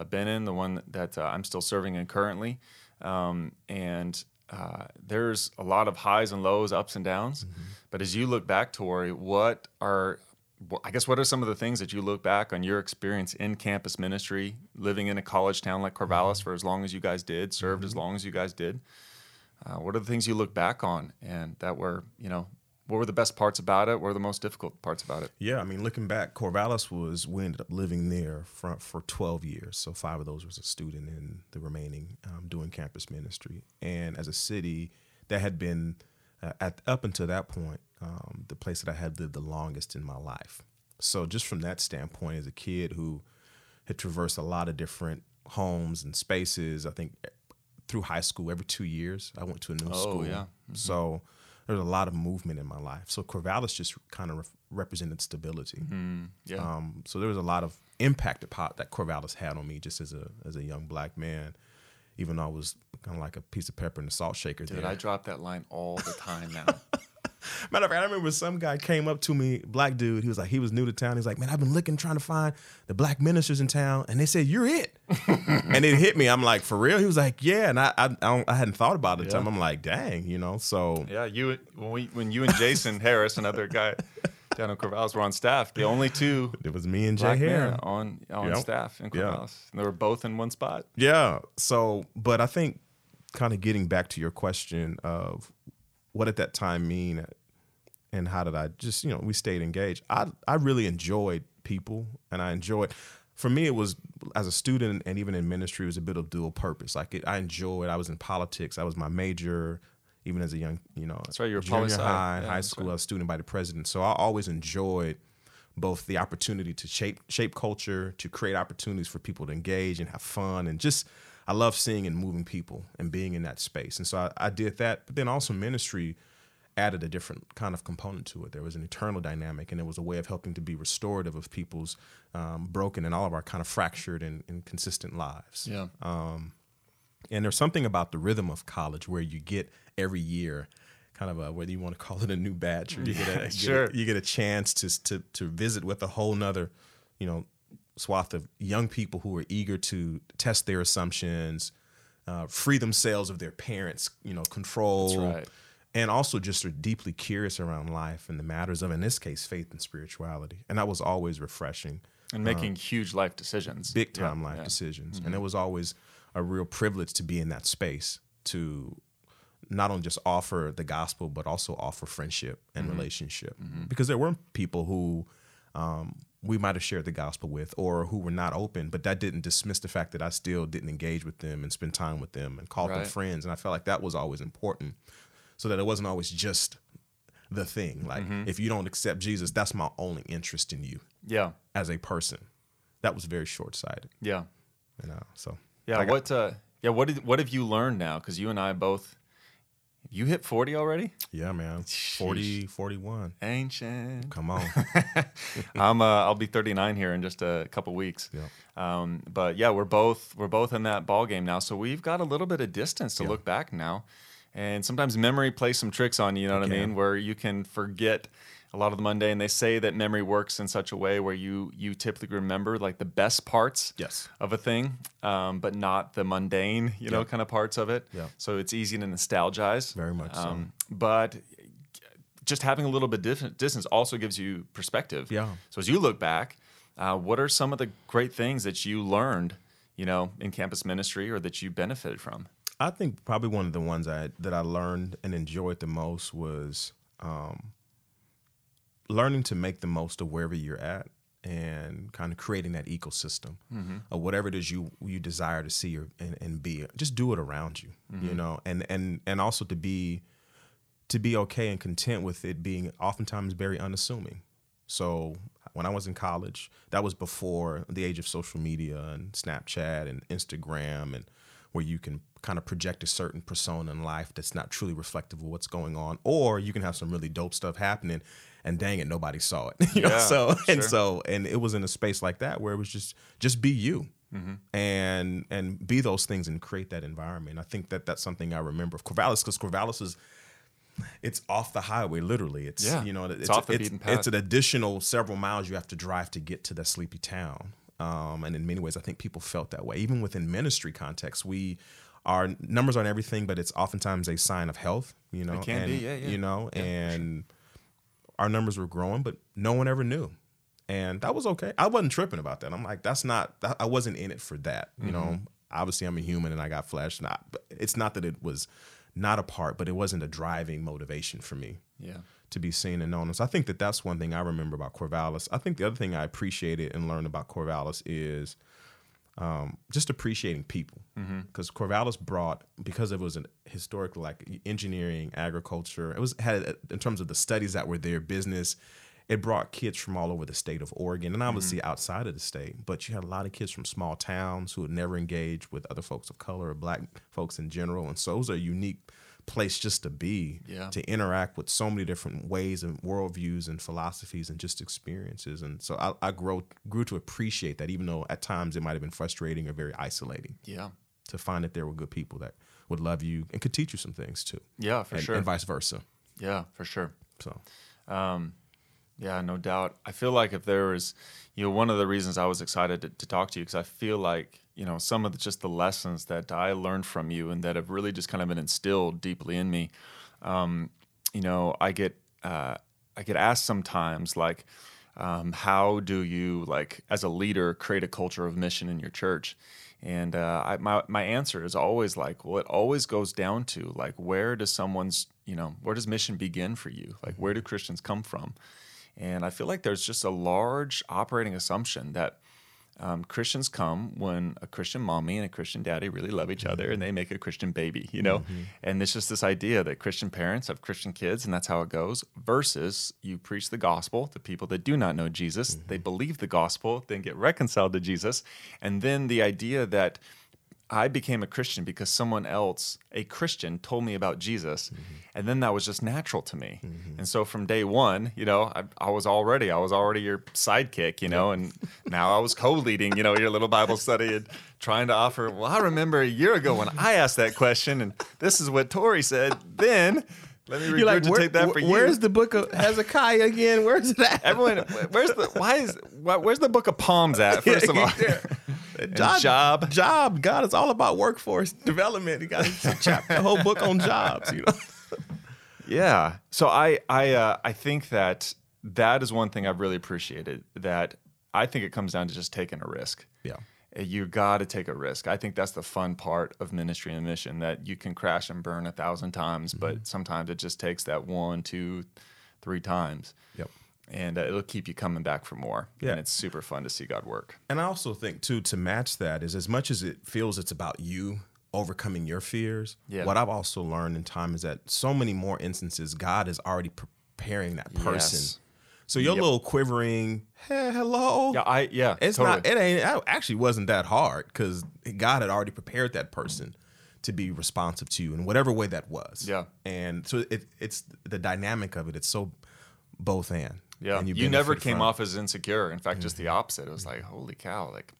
been in, the one that I'm still serving in currently. There's a lot of highs and lows, ups and downs. Mm-hmm. But as you look back, Torrey, what are some of the things that you look back on your experience in campus ministry, living in a college town like Corvallis for as long as you guys did, served as long as you guys did? What are the things you look back on and that were, you know, what were the best parts about it? What were the most difficult parts about it? Yeah, I mean, looking back, Corvallis we ended up living there for 12 years. So 5 of those was a student and the remaining doing campus ministry. And as a city that had been, up until that point, the place that I had lived the longest in my life. So just from that standpoint, as a kid who had traversed a lot of different homes and spaces, I think through high school, every 2 years, I went to a new school. Yeah. Mm-hmm. So there's a lot of movement in my life. So Corvallis just kind of represented stability. Mm-hmm. Yeah. So there was a lot of impact that Corvallis had on me just as a young black man, even though I was kind of like a piece of pepper in a salt shaker. Dude, I drop that line all the time now. Matter of fact, I remember some guy came up to me, black dude. He was like, he was new to town. He's like, man, I've been looking, trying to find the black ministers in town. And they said, you're it. And it hit me. I'm like, for real? He was like, yeah. And I hadn't thought about it at the time. I'm like, dang, you know, so. Yeah, when you and Jason Harris, another guy down in Corvallis, were on staff, the only two. It was me and Jay Harris on staff in Corvallis. Yeah. And they were both in one spot. Yeah. So, but I think kind of getting back to your question of, what did that time mean and how did I just, you know, we stayed engaged. I really enjoyed people and I enjoyed, for me it was as a student and even in ministry, it was a bit of dual purpose. Like I was in politics. I was my major, even as a young, you know, that's right, you were junior high, high school, right. I was student by the president. So I always enjoyed both the opportunity to shape culture, to create opportunities for people to engage and have fun and just, I love seeing and moving people and being in that space. And so I did that. But then also ministry added a different kind of component to it. There was an internal dynamic, and it was a way of helping to be restorative of people's broken and all of our kind of fractured and inconsistent lives. Yeah. And there's something about the rhythm of college where you get every year kind of a, whether you want to call it a new batch or you get a, sure. You get a chance to visit with a whole nother, you know, swath of young people who are eager to test their assumptions, free themselves of their parents', you know, control. That's right. And also just are deeply curious around life and the matters of, in this case, faith and spirituality. And that was always refreshing. And making huge life decisions. Big time life decisions. Mm-hmm. And it was always a real privilege to be in that space, to not only just offer the gospel, but also offer friendship and mm-hmm. relationship. Mm-hmm. Because there were people who we might have shared the gospel with or who were not open, but that didn't dismiss the fact that I still didn't engage with them and spend time with them and call them friends. And I felt like that was always important. So that it wasn't always just the thing. Like, if you don't accept Jesus, that's my only interest in you. Yeah. As a person. That was very short-sighted. Yeah. You know, so. Yeah. What have you learned now? Because you and I both, you hit 40 already? Yeah, man. 40, 41. Ancient. Come on. I'll be 39 here in just a couple weeks. Yeah. But yeah, we're both in that ball game now. So we've got a little bit of distance to look back now. And sometimes memory plays some tricks on you, you know what I mean, where you can forget a lot of the mundane. They say that memory works in such a way where you typically remember like the best parts of a thing, but not the mundane, you know, kind of parts of it. Yeah. So it's easy to nostalgize. Very much so. But just having a little bit different distance also gives you perspective. Yeah. So as you look back, what are some of the great things that you learned, you know, in campus ministry or that you benefited from? I think probably one of the ones that I learned and enjoyed the most was learning to make the most of wherever you're at and kind of creating that ecosystem of whatever it is you desire to see or, and be. Just do it around you, you know, and also to be okay and content with it being oftentimes very unassuming. So when I was in college, that was before the age of social media and Snapchat and Instagram and where you can kind of project a certain persona in life that's not truly reflective of what's going on, or you can have some really dope stuff happening and dang it, nobody saw it. You know? And it was in a space like that where it was just be you and be those things and create that environment. I think that's something I remember of Corvallis, because Corvallis is, it's off the highway, literally. It's, you know, it's off the beaten path. It's an additional several miles you have to drive to get to that sleepy town. And in many ways, I think people felt that way. Even within ministry context, our numbers aren't everything, but it's oftentimes a sign of health, you know. It can be, yeah. You know, and our numbers were growing, but no one ever knew. And that was okay. I wasn't tripping about that. I'm like, I wasn't in it for that, you know. Obviously, I'm a human and I got flesh. But it's not that it was not a part, but it wasn't a driving motivation for me to be seen and known. So I think that's one thing I remember about Corvallis. I think the other thing I appreciated and learned about Corvallis is just appreciating people, because Corvallis brought, because it was a historical, like engineering, agriculture, it was had in terms of the studies that were there, business, it brought kids from all over the state of Oregon and obviously outside of the state, but you had a lot of kids from small towns who had never engaged with other folks of color or black folks in general. And so it was a unique place just to be, to interact with so many different ways and worldviews and philosophies and just experiences. And so I grew to appreciate that, even though at times it might have been frustrating or very isolating. Yeah, to find that there were good people that would love you and could teach you some things too. Yeah, sure. And vice versa. Yeah, for sure. So, yeah, no doubt. I feel like if there was, you know, one of the reasons I was excited to talk to you, because I feel like, you know, some of the lessons that I learned from you and that have really just kind of been instilled deeply in me. You know, I get asked sometimes, like, how do you, like, as a leader, create a culture of mission in your church? And my answer is always like, well, it always goes down to like, where does mission begin for you? Like, where do Christians come from? And I feel like there's just a large operating assumption that Christians come when a Christian mommy and a Christian daddy really love each other and they make a Christian baby, you know? And it's just this idea that Christian parents have Christian kids and that's how it goes, versus you preach the gospel to people that do not know Jesus, they believe the gospel, then get reconciled to Jesus. And then the idea that I became a Christian because someone else, a Christian, told me about Jesus. Mm-hmm. And then that was just natural to me. Mm-hmm. And so from day one, you know, I was already your sidekick, you know, and now I was co-leading, you know, your little Bible study and trying to offer, well, I remember a year ago when I asked that question and this is what Torrey said then. Let me regurgitate that for you. Where's the book of Hezekiah again? Where's it at? Everyone, where's the book of Palms at, first of all? Job. God is all about workforce development. He got a whole book on jobs, you know? Yeah. So I think that is one thing I've really appreciated, that I think it comes down to just taking a risk. Yeah. You got to take a risk. I think that's the fun part of ministry and mission, that you can crash and burn 1,000 times, mm-hmm. but sometimes it just takes that 1, 2, 3 times. Yep. And it'll keep you coming back for more. Yeah. And it's super fun to see God work. And I also think, too, to match that is as much as it feels it's about you overcoming your fears, yeah. what I've also learned in time is that so many more instances, God is already preparing that person. Yes. So your yep. little quivering, hey, hello. Yeah, it's totally. It actually wasn't that hard because God had already prepared that person to be responsive to you in whatever way that was. Yeah. And so it's the dynamic of it. It's so both and. Yeah. And you never came off as insecure. In fact, mm-hmm. just the opposite. It was like, holy cow, like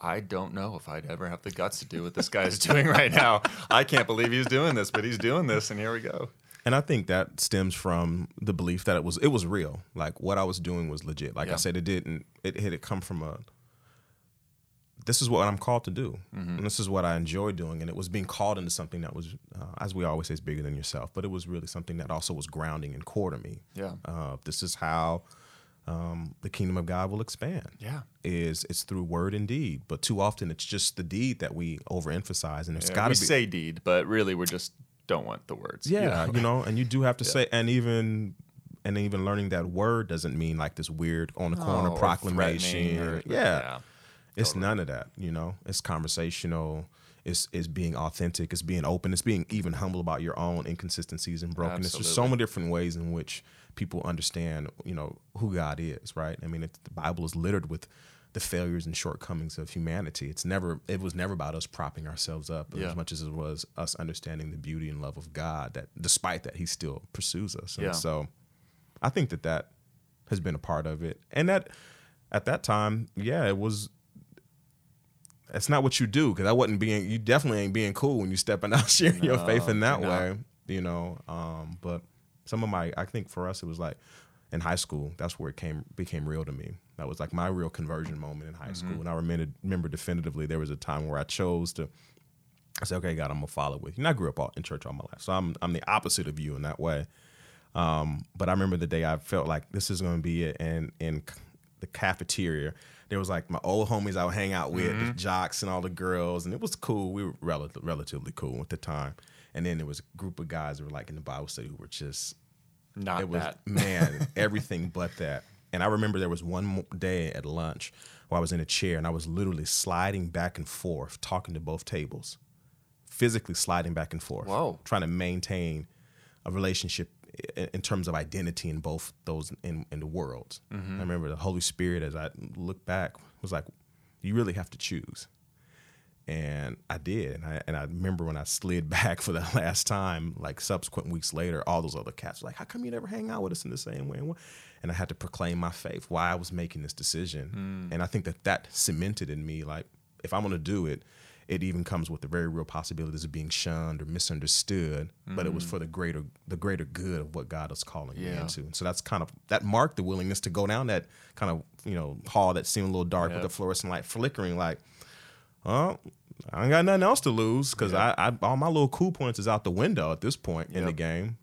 I don't know if I'd ever have the guts to do what this guy is doing right now. I can't believe he's doing this, but he's doing this and here we go. And I think that stems from the belief that it was real. Like what I was doing was legit. Like yeah. I said, it come from this is what I'm called to do. Mm-hmm. And this is what I enjoy doing. And it was being called into something that was, as we always say, is bigger than yourself. But it was really something that also was grounding and core to me. Yeah. This is how the kingdom of God will expand. Yeah. It's through word and deed. But too often it's just the deed that we overemphasize. And it's got to be. We say deed, but really we're just... don't want the words. Yeah, you know, and you do have to say, and even learning that word doesn't mean like this weird on the corner proclamation. It's totally. None of that, you know. It's conversational. It's being authentic. It's being open. It's being even humble about your own inconsistencies and brokenness. Absolutely. There's so many different ways in which people understand, you know, who God is, right? I mean, the Bible is littered with the failures and shortcomings of humanity. It was never about us propping ourselves up as much as it was us understanding the beauty and love of God, that despite that, he still pursues us. And so I think that has been a part of it. And that at that time, it's not what you do. Cause you definitely ain't being cool when you stepping out, sharing your faith in that way, you know? But I think for us, it was like in high school, that's where it became real to me. That was like my real conversion moment in high school. Mm-hmm. And I remember definitively there was a time where I said, okay, God, I'm going to follow with you. And I grew up in church all my life. So I'm the opposite of you in that way. But I remember the day I felt like this is going to be it. And in the cafeteria, there was like my old homies I would hang out with, mm-hmm. the jocks and all the girls. And it was cool. We were relatively cool at the time. And then there was a group of guys that were like in the Bible study who were just not it that. Was, man, everything but that. And I remember there was one day at lunch where I was in a chair and I was literally sliding back and forth, talking to both tables, physically sliding back and forth, whoa. Trying to maintain a relationship in terms of identity in both those in the worlds. Mm-hmm. I remember the Holy Spirit, as I look back, was like, you really have to choose. And I did. And I remember when I slid back for the last time, like subsequent weeks later, all those other cats were like, how come you never hang out with us in the same way? And I had to proclaim my faith, why I was making this decision. Mm. And I think that cemented in me, like, if I'm going to do it, it even comes with the very real possibilities of being shunned or misunderstood. Mm. But it was for the greater good of what God is calling me into. And so that's kind of, that marked the willingness to go down that kind of, you know, hall that seemed a little dark with the fluorescent light flickering, like, oh, I ain't got nothing else to lose because I all my little cool points is out the window at this point in the game.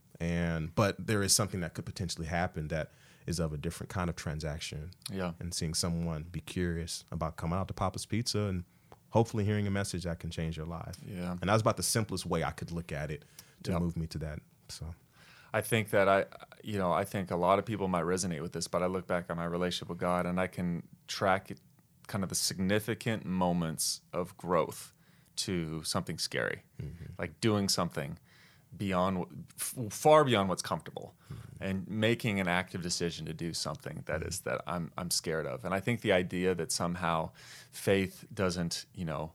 But there is something that could potentially happen that is of a different kind of transaction. Yeah. And seeing someone be curious about coming out to Papa's Pizza and hopefully hearing a message that can change your life. Yeah. And that was about the simplest way I could look at it to move me to that. So I think that I think a lot of people might resonate with this, but I look back on my relationship with God and I can track it, kind of the significant moments of growth to something scary, mm-hmm. like doing something far beyond what's comfortable, mm-hmm. and making an active decision to do something that mm-hmm. that I'm scared of. And I think the idea that somehow faith doesn't, you know,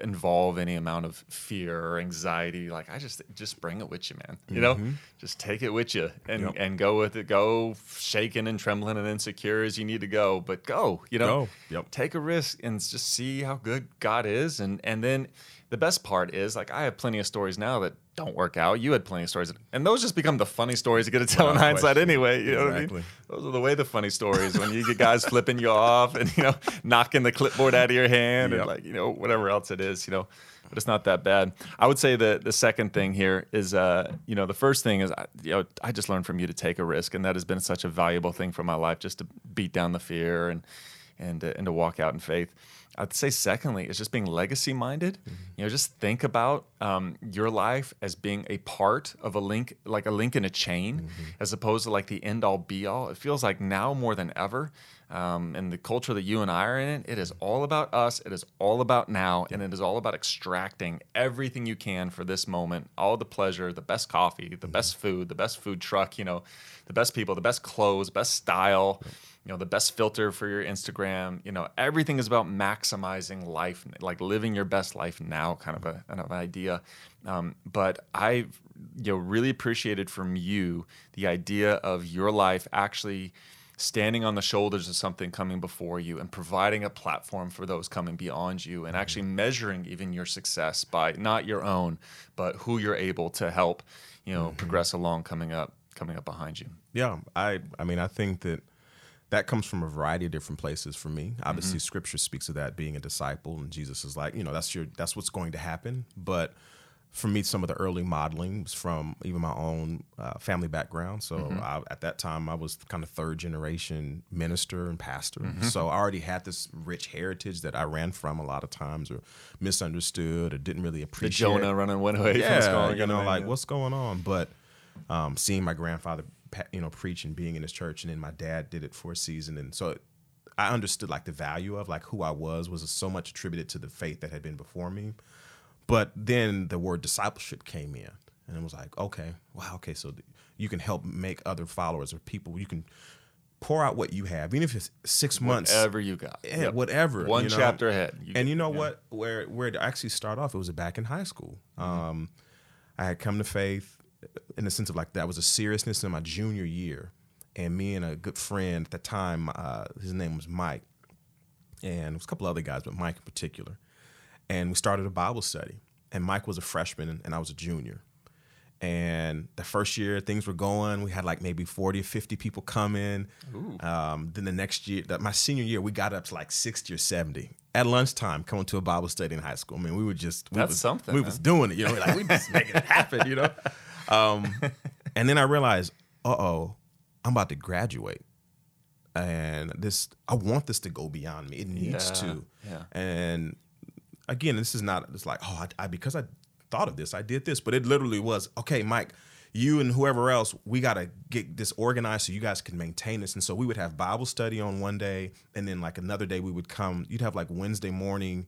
involve any amount of fear or anxiety. Like, I just bring it with you, man. You mm-hmm. know, just take it with you and, yep. and go with it. Go shaking and trembling and insecure as you need to go, but go, you know, yep. take a risk and just see how good God is. And then the best part is, like, I have plenty of stories now that don't work out. You had plenty of stories, and those just become the funny stories you get to tell in hindsight anyway. You know exactly. what I mean? Those are the way the funny stories when you get guys flipping you off and, you know, knocking the clipboard out of your hand yep. and, like, you know, whatever else it is, you know, but it's not that bad. I would say that the second thing here is, you know, the first thing is, you know, I just learned from you to take a risk, and that has been such a valuable thing for my life, just to beat down the fear and to walk out in faith. I'd say secondly is just being legacy minded. Mm-hmm. You know, just think about your life as being a part of a link, like a link in a chain, mm-hmm. as opposed to like the end all be all. It feels like now more than ever, and the culture that you and I are in, it is all about us. It is all about now, and it is all about extracting everything you can for this moment, all the pleasure, the best coffee, the mm-hmm. best food, the best food truck, you know, the best people, the best clothes, best style. Right. You know, the best filter for your Instagram, you know, everything is about maximizing life, like living your best life now kind of an idea. But I've, you know, really appreciated from you the idea of your life actually standing on the shoulders of something coming before you and providing a platform for those coming beyond you, and actually measuring even your success by not your own, but who you're able to help, you know, mm-hmm. progress along coming up behind you. Yeah. I mean, I think that comes from a variety of different places for me. Obviously, mm-hmm. Scripture speaks of that, being a disciple, and Jesus is like, you know, that's what's going to happen. But for me, some of the early modeling was from even my own family background. So mm-hmm. At that time, I was kind of third generation minister and pastor. Mm-hmm. So I already had this rich heritage that I ran from a lot of times, or misunderstood, or didn't really appreciate. The Jonah running one way from school, you know, like, what's going on? But seeing my grandfather, you know, preaching, being in his church, and then my dad did it for a season, and so I understood like the value of like who I was so much attributed to the faith that had been before me. But then the word discipleship came in, and it was like, okay, so you can help make other followers or people. You can pour out what you have, even if it's 6 months, whatever you got, yep. whatever. One, you know, chapter ahead, and you know yeah. what? Where to actually start off? It was back in high school. Mm-hmm. I had come to faith. In the sense of like that was a seriousness in my junior year, and me and a good friend at the time, his name was Mike, and it was a couple other guys, but Mike in particular, and we started a Bible study, and Mike was a freshman and I was a junior, and the first year things were going, we had like maybe 40 or 50 people come in. Then the next year, my senior year, we got up to like 60 or 70 at lunchtime coming to a Bible study in high school. I mean, we were just, we was doing it, you know, like we just making it happen, you know. And then I realized, I'm about to graduate, and I want this to go beyond me. It needs to. Yeah. And again, this is not, it's like, because I thought of this, I did this, but it literally was, okay, Mike, you and whoever else, we got to get this organized so you guys can maintain this. And so we would have Bible study on one day, and then like another day we would come, you'd have like Wednesday morning,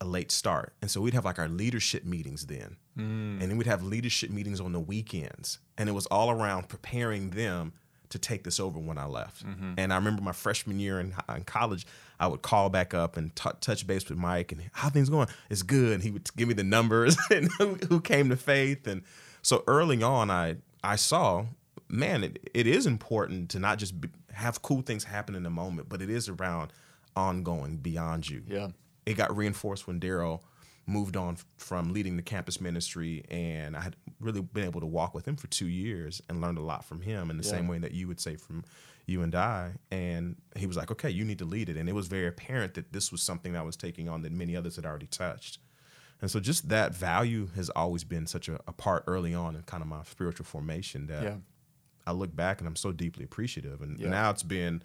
a late start. And so we'd have like our leadership meetings then. Mm. And then we'd have leadership meetings on the weekends. And it was all around preparing them to take this over when I left. Mm-hmm. And I remember my freshman year in college, I would call back up and touch base with Mike and how things going. It's good. And he would give me the numbers and who came to faith. And so early on, I saw, man, it is important to not just have cool things happen in the moment, but it is around ongoing beyond you. Yeah. It got reinforced when Darryl moved on from leading the campus ministry, and I had really been able to walk with him for 2 years and learned a lot from him in the same way that you would say from you and I. And he was like, okay, you need to lead it. And it was very apparent that this was something that I was taking on that many others had already touched. And so just that value has always been such a part early on in kind of my spiritual formation that I look back and I'm so deeply appreciative. And now it's been...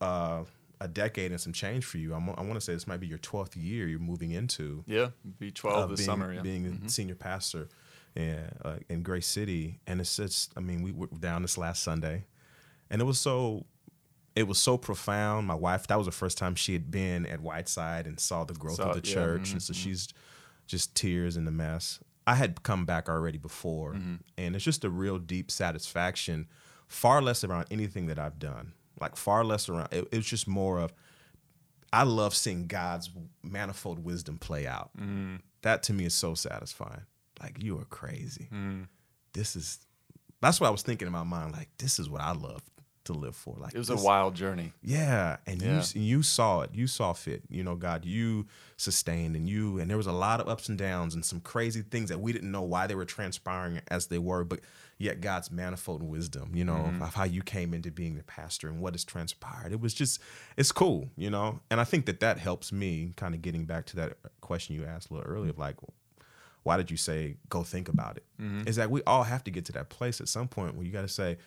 a decade and some change for you. I want to say this might be your 12th year you're moving into. Yeah, be 12 this summer. Yeah. Being a senior pastor in Grace City, and it's just, I mean, we were down this last Sunday, and it was so profound. My wife, that was the first time she had been at Whiteside and saw the growth of the church, and so she's just tears in the mess. I had come back already before, and it's just a real deep satisfaction, far less around anything that I've done. Like far less around, it was just more of I love seeing God's manifold wisdom play out. Mm. That to me is so satisfying. Like, you are crazy. Mm. That's what I was thinking in my mind. Like, this is what I love to live for. Like, it was a wild journey. Yeah. And you saw it. You saw fit. You know, God, you sustained, and there was a lot of ups and downs and some crazy things that we didn't know why they were transpiring as they were, but yet God's manifold wisdom, you know, of how you came into being the pastor and what has transpired. It was just, it's cool, you know? And I think that helps me, kind of getting back to that question you asked a little earlier, of like, why did you say, go think about it? Mm-hmm. Is that we all have to get to that place at some point where you got to say,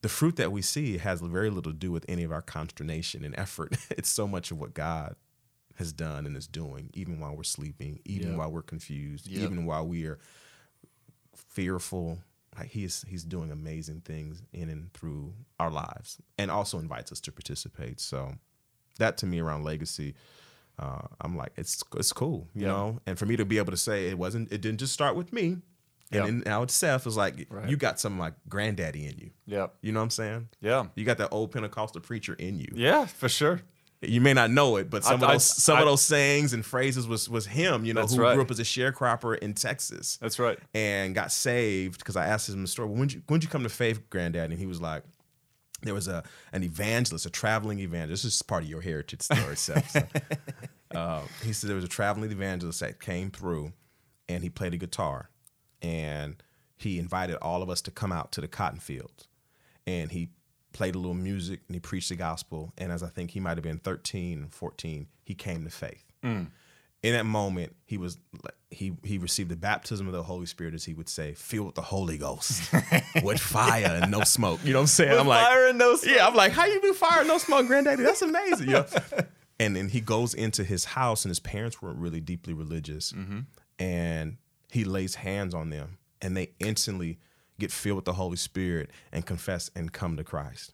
the fruit that we see has very little to do with any of our consternation and effort. It's so much of what God has done and is doing, even while we're sleeping, even while we're confused, even while we are fearful. Like, he's doing amazing things in and through our lives, and also invites us to participate. So that, to me, around legacy, I'm like, it's cool, you know. And for me to be able to say it didn't just start with me, and now it's Seth, is like, you got some like granddaddy in you. Yeah, you know what I'm saying? Yeah, you got that old Pentecostal preacher in you. Yeah, for sure. You may not know it, but some of those sayings and phrases was him, you know, who grew up as a sharecropper in Texas. That's right. And got saved, because I asked him the story, when did you come to faith, granddaddy? And he was like, there was an evangelist, a traveling evangelist. This is part of your heritage story, Seth. So. He said there was a traveling evangelist that came through, and he played a guitar. And he invited all of us to come out to the cotton fields. And he played a little music, and he preached the gospel. And as I think he might have been 13, 14, he came to faith. Mm. In that moment, he received the baptism of the Holy Spirit, as he would say, filled with the Holy Ghost, with fire and no smoke. You know what I'm saying? Fire and no smoke. Yeah, I'm like, how you do fire and no smoke, granddaddy? That's amazing. You know? And then he goes into his house, and his parents weren't really deeply religious. Mm-hmm. And he lays hands on them, and they instantly get filled with the Holy Spirit and confess and come to Christ.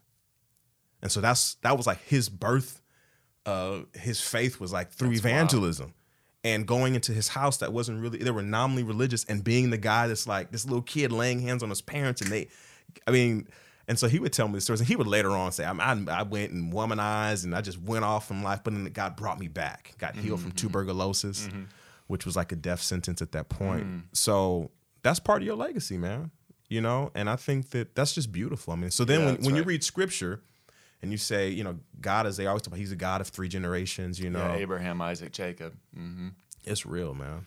And so that was like his birth. His faith was like through evangelism. Wild. And going into his house that wasn't really, they were nominally religious, and being the guy that's like this little kid laying hands on his parents. And so he would tell me the stories, and he would later on say, I went and womanized, and I just went off from life, but then God brought me back, got healed from tuberculosis, which was like a death sentence at that point. Mm. So that's part of your legacy, man. You know, and I think that that's just beautiful. I mean, so then when you read scripture and you say, you know, God, as they always talk about, he's a God of three generations, you know. Yeah, Abraham, Isaac, Jacob. Mm-hmm. It's real, man.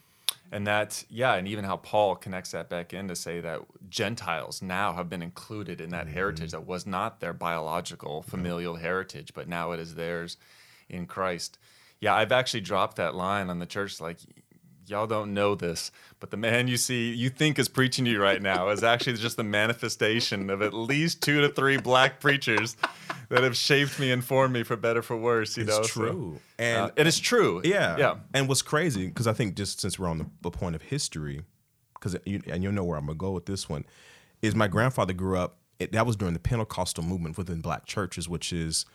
And that's, and even how Paul connects that back in to say that Gentiles now have been included in that heritage that was not their biological familial heritage, but now it is theirs in Christ. Yeah, I've actually dropped that line on the church, like, y'all don't know this, but the man you think is preaching to you right now is actually just the manifestation of at least 2 to 3 black preachers that have shaped me and formed me for better, for worse. It's true. So, and it's true. Yeah. Yeah. And what's crazy, because I think just since we're on the point of history, because you'll know where I'm going to go with this one, is my grandfather grew up, that was during the Pentecostal movement within black churches, which is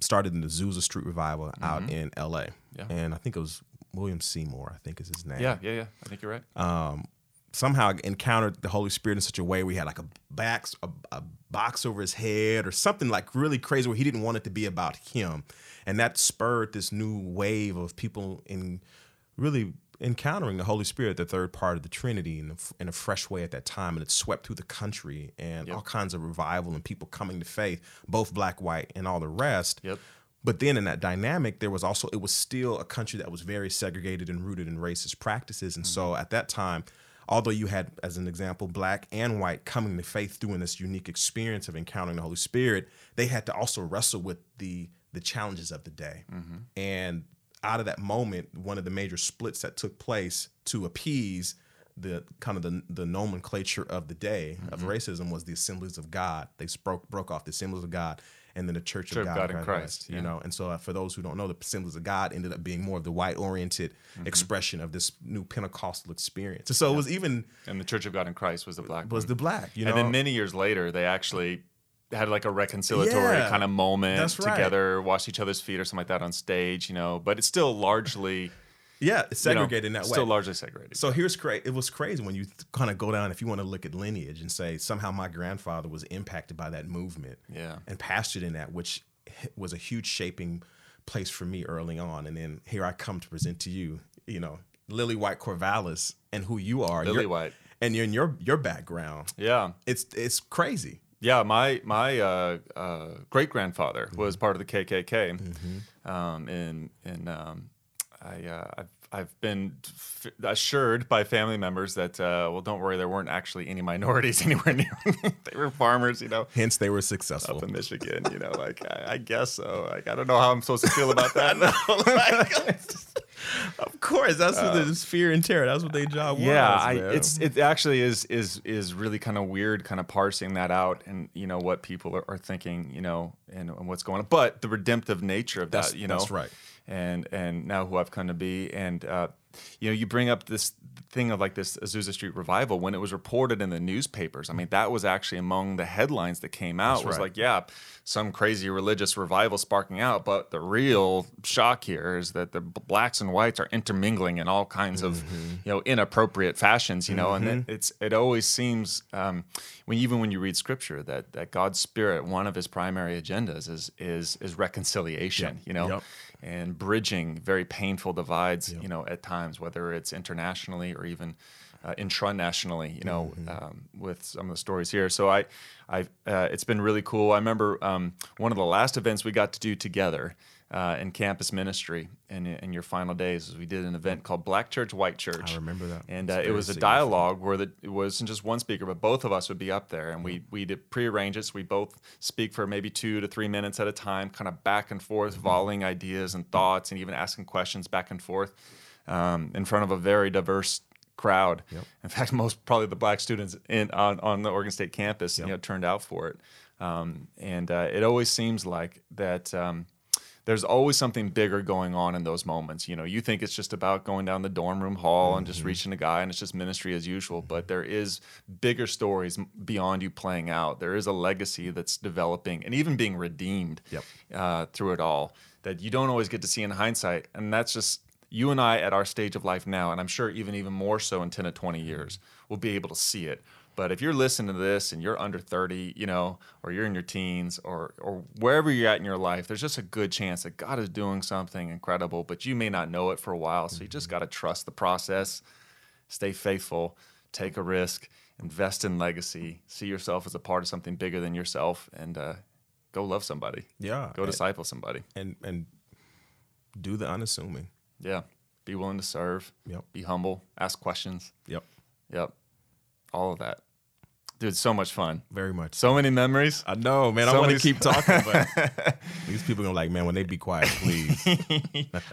started in the Azusa Street Revival out in L.A. Yeah. And I think it was William Seymour, I think is his name. Yeah. I think you're right. Somehow encountered the Holy Spirit in such a way where he had like a box over his head or something like really crazy where he didn't want it to be about him. And that spurred this new wave of people in really encountering the Holy Spirit, the third part of the Trinity, in a fresh way at that time. And it swept through the country and all kinds of revival and people coming to faith, both black, white, and all the rest. Yep. But then in that dynamic, it was still a country that was very segregated and rooted in racist practices. And so at that time, although you had, as an example, black and white coming to faith through in this unique experience of encountering the Holy Spirit, they had to also wrestle with the challenges of the day. Mm-hmm. And out of that moment, one of the major splits that took place to appease the kind of the nomenclature of the day of racism was the Assemblies of God. They broke off the Assemblies of God. And then the Church of God in Christ, you know. And so for those who don't know, the Assemblies of God ended up being more of the white-oriented expression of this new Pentecostal experience. So it was even... And the Church of God in Christ was the black. You know. And then many years later, they actually had like a reconciliatory kind of moment together, washed each other's feet or something like that on stage, you know. But it's still largely... it's segregated in that way. Still largely segregated. So here's it was crazy when you kind of go down, if you want to look at lineage and say, somehow my grandfather was impacted by that movement and pastored in that, which was a huge shaping place for me early on. And then here I come to present to you, you know, Lily White Corvallis and who you are. Lily White. And you're in your background. Yeah. It's crazy. Yeah, my great-grandfather mm-hmm. was part of the KKK. Mm-hmm. I've been assured by family members that, well, don't worry, there weren't actually any minorities anywhere near me. They were farmers, you know. Hence, they were successful. Up in Michigan, you know, like, I guess so. Like, I don't know how I'm supposed to feel about that. Of course, that's what the fear and terror. That's what their job was. Yeah, it actually is really kind of weird, kind of parsing that out, and you know what people are thinking, you know, and what's going on. But the redemptive nature of that, you know, that's right. And now who I've come to be, and you know, you bring up this thing of like this Azusa Street Revival when it was reported in the newspapers. I mean, that was actually among the headlines that came out. That's was right. Like, yeah, some crazy religious revival sparking out. But the real shock here is that the blacks and whites are intermingling in all kinds mm-hmm. of, you know, inappropriate fashions. You know, mm-hmm. and it always seems when you read scripture that God's spirit, one of his primary agendas is reconciliation. Yep. You know. Yep. And bridging very painful divides, yep. you know, at times, whether it's internationally or even intranationally, you know, mm-hmm. With some of the stories here. So I've it's been really cool. I remember one of the last events we got to do together in campus ministry in your final days is we did an event called Black Church, White Church. I remember that. And it was a dialogue where it wasn't just one speaker, but both of us would be up there, and mm-hmm. we did prearrange it. So we both speak for maybe 2 to 3 minutes at a time, kind of back and forth, mm-hmm. volleying ideas and thoughts and even asking questions back and forth in front of a very diverse crowd. Yep. In fact, most probably the black students on the Oregon State campus, yep. you know, turned out for it. It always seems like that... there's always something bigger going on in those moments. You know, you think it's just about going down the dorm room hall mm-hmm. and just reaching a guy and it's just ministry as usual, but there is bigger stories beyond you playing out. There is a legacy that's developing and even being redeemed yep. Through it all that you don't always get to see in hindsight. And that's just you and I at our stage of life now, and I'm sure even more so in 10 to 20 years, we'll be able to see it. But if you're listening to this and you're under 30, you know, or you're in your teens or wherever you're at in your life, there's just a good chance that God is doing something incredible, but you may not know it for a while. So you just got to trust the process, stay faithful, take a risk, invest in legacy, see yourself as a part of something bigger than yourself, and go love somebody. Yeah. Go disciple somebody. And do the unassuming. Yeah. Be willing to serve. Yep. Be humble. Ask questions. Yep. Yep. All of that. Dude, so much fun. Very much. So many memories. I know, man. I want to keep talking, but these people are going to like, man, when they be quiet, please.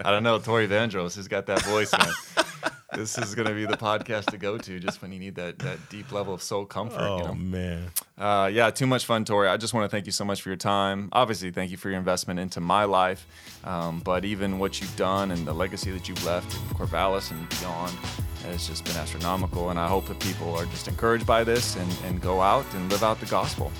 I don't know. Tori Vandross has got that voice, man. This is going to be the podcast to go to just when you need that deep level of soul comfort. Oh, you know? Man. Yeah, too much fun, Tori. I just want to thank you so much for your time. Obviously, thank you for your investment into my life, but even what you've done and the legacy that you've left in Corvallis and beyond has just been astronomical, and I hope that people are just encouraged by this and go out and live out the gospel.